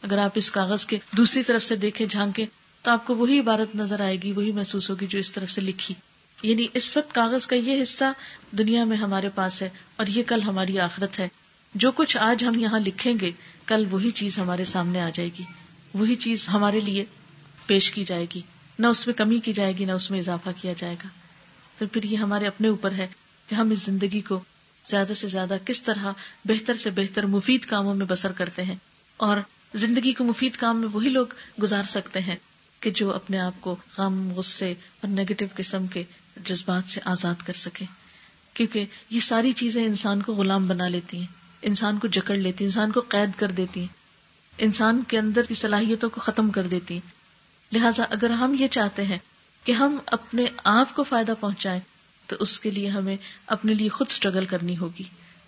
اگر آپ اس کاغذ کے دوسری طرف سے دیکھیں، جھانکیں، تو آپ کو وہی عبارت نظر آئے گی، وہی محسوس ہوگی جو اس طرف سے لکھی. یعنی اس وقت کاغذ کا یہ حصہ دنیا میں ہمارے پاس ہے اور یہ کل ہماری آخرت ہے. جو کچھ آج ہم یہاں لکھیں گے کل وہی چیز ہمارے سامنے آ جائے گی، وہی چیز ہمارے لیے پیش کی جائے گی، نہ اس میں کمی کی جائے گی نہ اس میں اضافہ کیا جائے گا. تو پھر یہ ہمارے اپنے اوپر ہے کہ ہم اس زندگی کو زیادہ سے زیادہ کس طرح بہتر سے بہتر مفید کاموں میں بسر کرتے ہیں. اور زندگی کو مفید کام میں وہی لوگ گزار سکتے ہیں کہ جو اپنے آپ کو غم، غصے اور نیگیٹو قسم کے جذبات سے آزاد کر سکیں، کیونکہ یہ ساری چیزیں انسان کو غلام بنا لیتی ہیں، انسان کو جکڑ لیتی ہیں، انسان کو قید کر دیتی ہیں، انسان کے اندر کی صلاحیتوں کو ختم کر دیتی ہیں. لہٰذا اگر ہم یہ چاہتے ہیں کہ ہم اپنے آپ کو فائدہ پہنچائیں تو اس کے لیے ہمیں اپنے لیے خود سٹرگل کرنی ہوگی،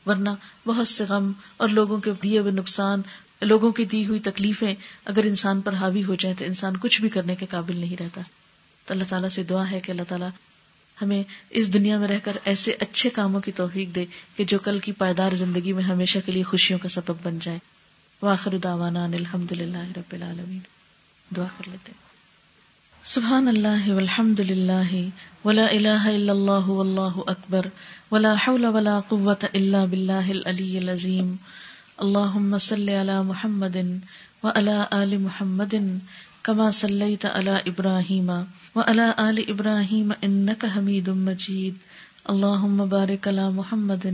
ورنہ بہت سے غم اور لوگوں کے دیے ہوئے نقصان، لوگوں کی دی ہوئی تکلیفیں اگر انسان پر حاوی ہو جائیں تو انسان کچھ بھی کرنے کے قابل نہیں رہتا. تو اللہ تعالیٰ سے دعا ہے کہ اللہ تعالیٰ ہمیں اس دنیا میں رہ کر ایسے اچھے کاموں کی توفیق دے کہ جو کل کی پائیدار زندگی میں ہمیشہ کے لیے خوشیوں کا سبب بن جائے. وآخر دعوانا ان الحمد للہ رب العالمین. دعا کر لیتے ہیں. سبحان اللہ والحمد للہ ولا الہ الا اللہ واللہ اکبر ولا حول ولا قوة الا باللہ العلی العظیم. اللہم صلی علی محمد وعلی آل محمد کما صلیت علی ابراہیم وعلی آل ابراہیم انک حمید مجید. اللہم بارک علی محمد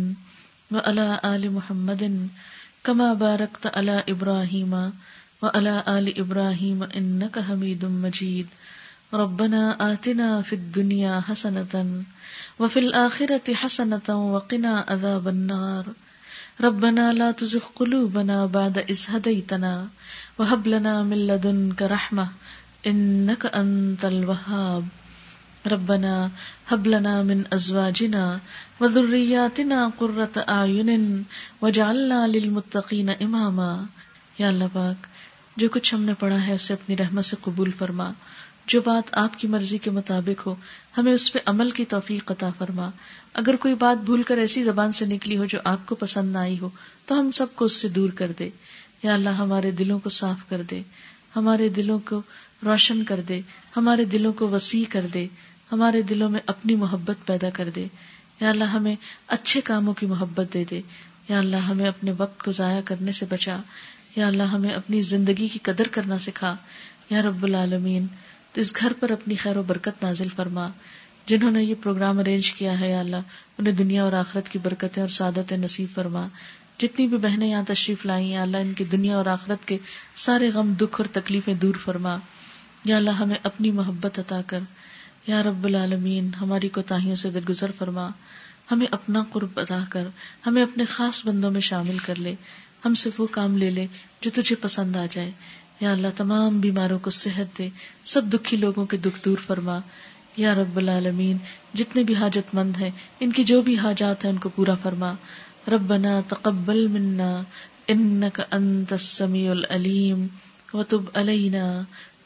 وعلی آل محمد کما بارکت علی ابراہیم وعلی آل ابراہیم انک حمید مجید ربنا آتنا فی الدنیا حسنة وفی الآخرة حسنة وقنا عذاب النار ربنا لا تزغ قلوبنا بعد إذ هديتنا وهب لنا من لدنك رحمة إنك أنت الوهاب ربنا هب لنا من أزواجنا وذرياتنا قرة أعين واجعلنا للمتقين إماما. یا اللہ پاک، جو کچھ ہم نے پڑھا ہے اسے اپنی رحمت سے قبول فرما، جو بات آپ کی مرضی کے مطابق ہو ہمیں اس پہ عمل کی توفیق عطا فرما. اگر کوئی بات بھول کر ایسی زبان سے نکلی ہو جو آپ کو پسند نہ آئی ہو تو ہم سب کو اس سے دور کر دے. یا اللہ ہمارے دلوں کو صاف کر دے، ہمارے دلوں کو روشن کر دے، ہمارے دلوں کو وسیع کر دے، ہمارے دلوں میں اپنی محبت پیدا کر دے. یا اللہ ہمیں اچھے کاموں کی محبت دے دے. یا اللہ ہمیں اپنے وقت کو ضائع کرنے سے بچا. یا اللہ ہمیں اپنی زندگی کی قدر کرنا سکھا. یا رب العالمین، تو اس گھر پر اپنی خیر و برکت نازل فرما. جنہوں نے یہ پروگرام ارینج کیا ہے یا اللہ انہیں دنیا اور آخرت کی برکتیں اور سعادتیں نصیب فرما. جتنی بھی بہنیں یہاں تشریف لائی ہیں اللہ ان کی دنیا اور آخرت کے سارے غم دکھ اور تکلیفیں دور فرما. یا اللہ ہمیں اپنی محبت عطا کر. یا رب العالمین، ہماری کوتاہیوں سے درگزر فرما، ہمیں اپنا قرب عطا کر، ہمیں اپنے خاص بندوں میں شامل کر لے، ہم سے وہ کام لے لے جو تجھے پسند آ جائے. یا اللہ تمام بیماروں کو صحت دے، سب دکھی لوگوں کے دکھ دور فرما. یا رب العالمین، جتنے بھی حاجت مند ہیں ان کی جو بھی حاجات ہیں ان کو پورا فرما. ربنا تقبل منا انك انت السميع العليم وتب علينا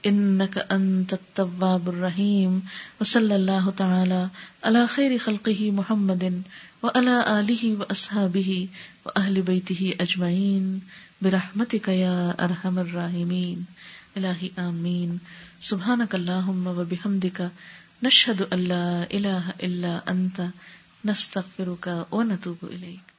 انك انت التواب الرحيم وصلى الله تعالى على خير خلقه محمد وعلى آله واصحابه واهل بيته اجمعين برحمتك يا ارحم الراحمين. الہی آمین. سبحانك اللهم وبحمدك نشهد ان لا اله الا انت نستغفرك ونتوب اليك.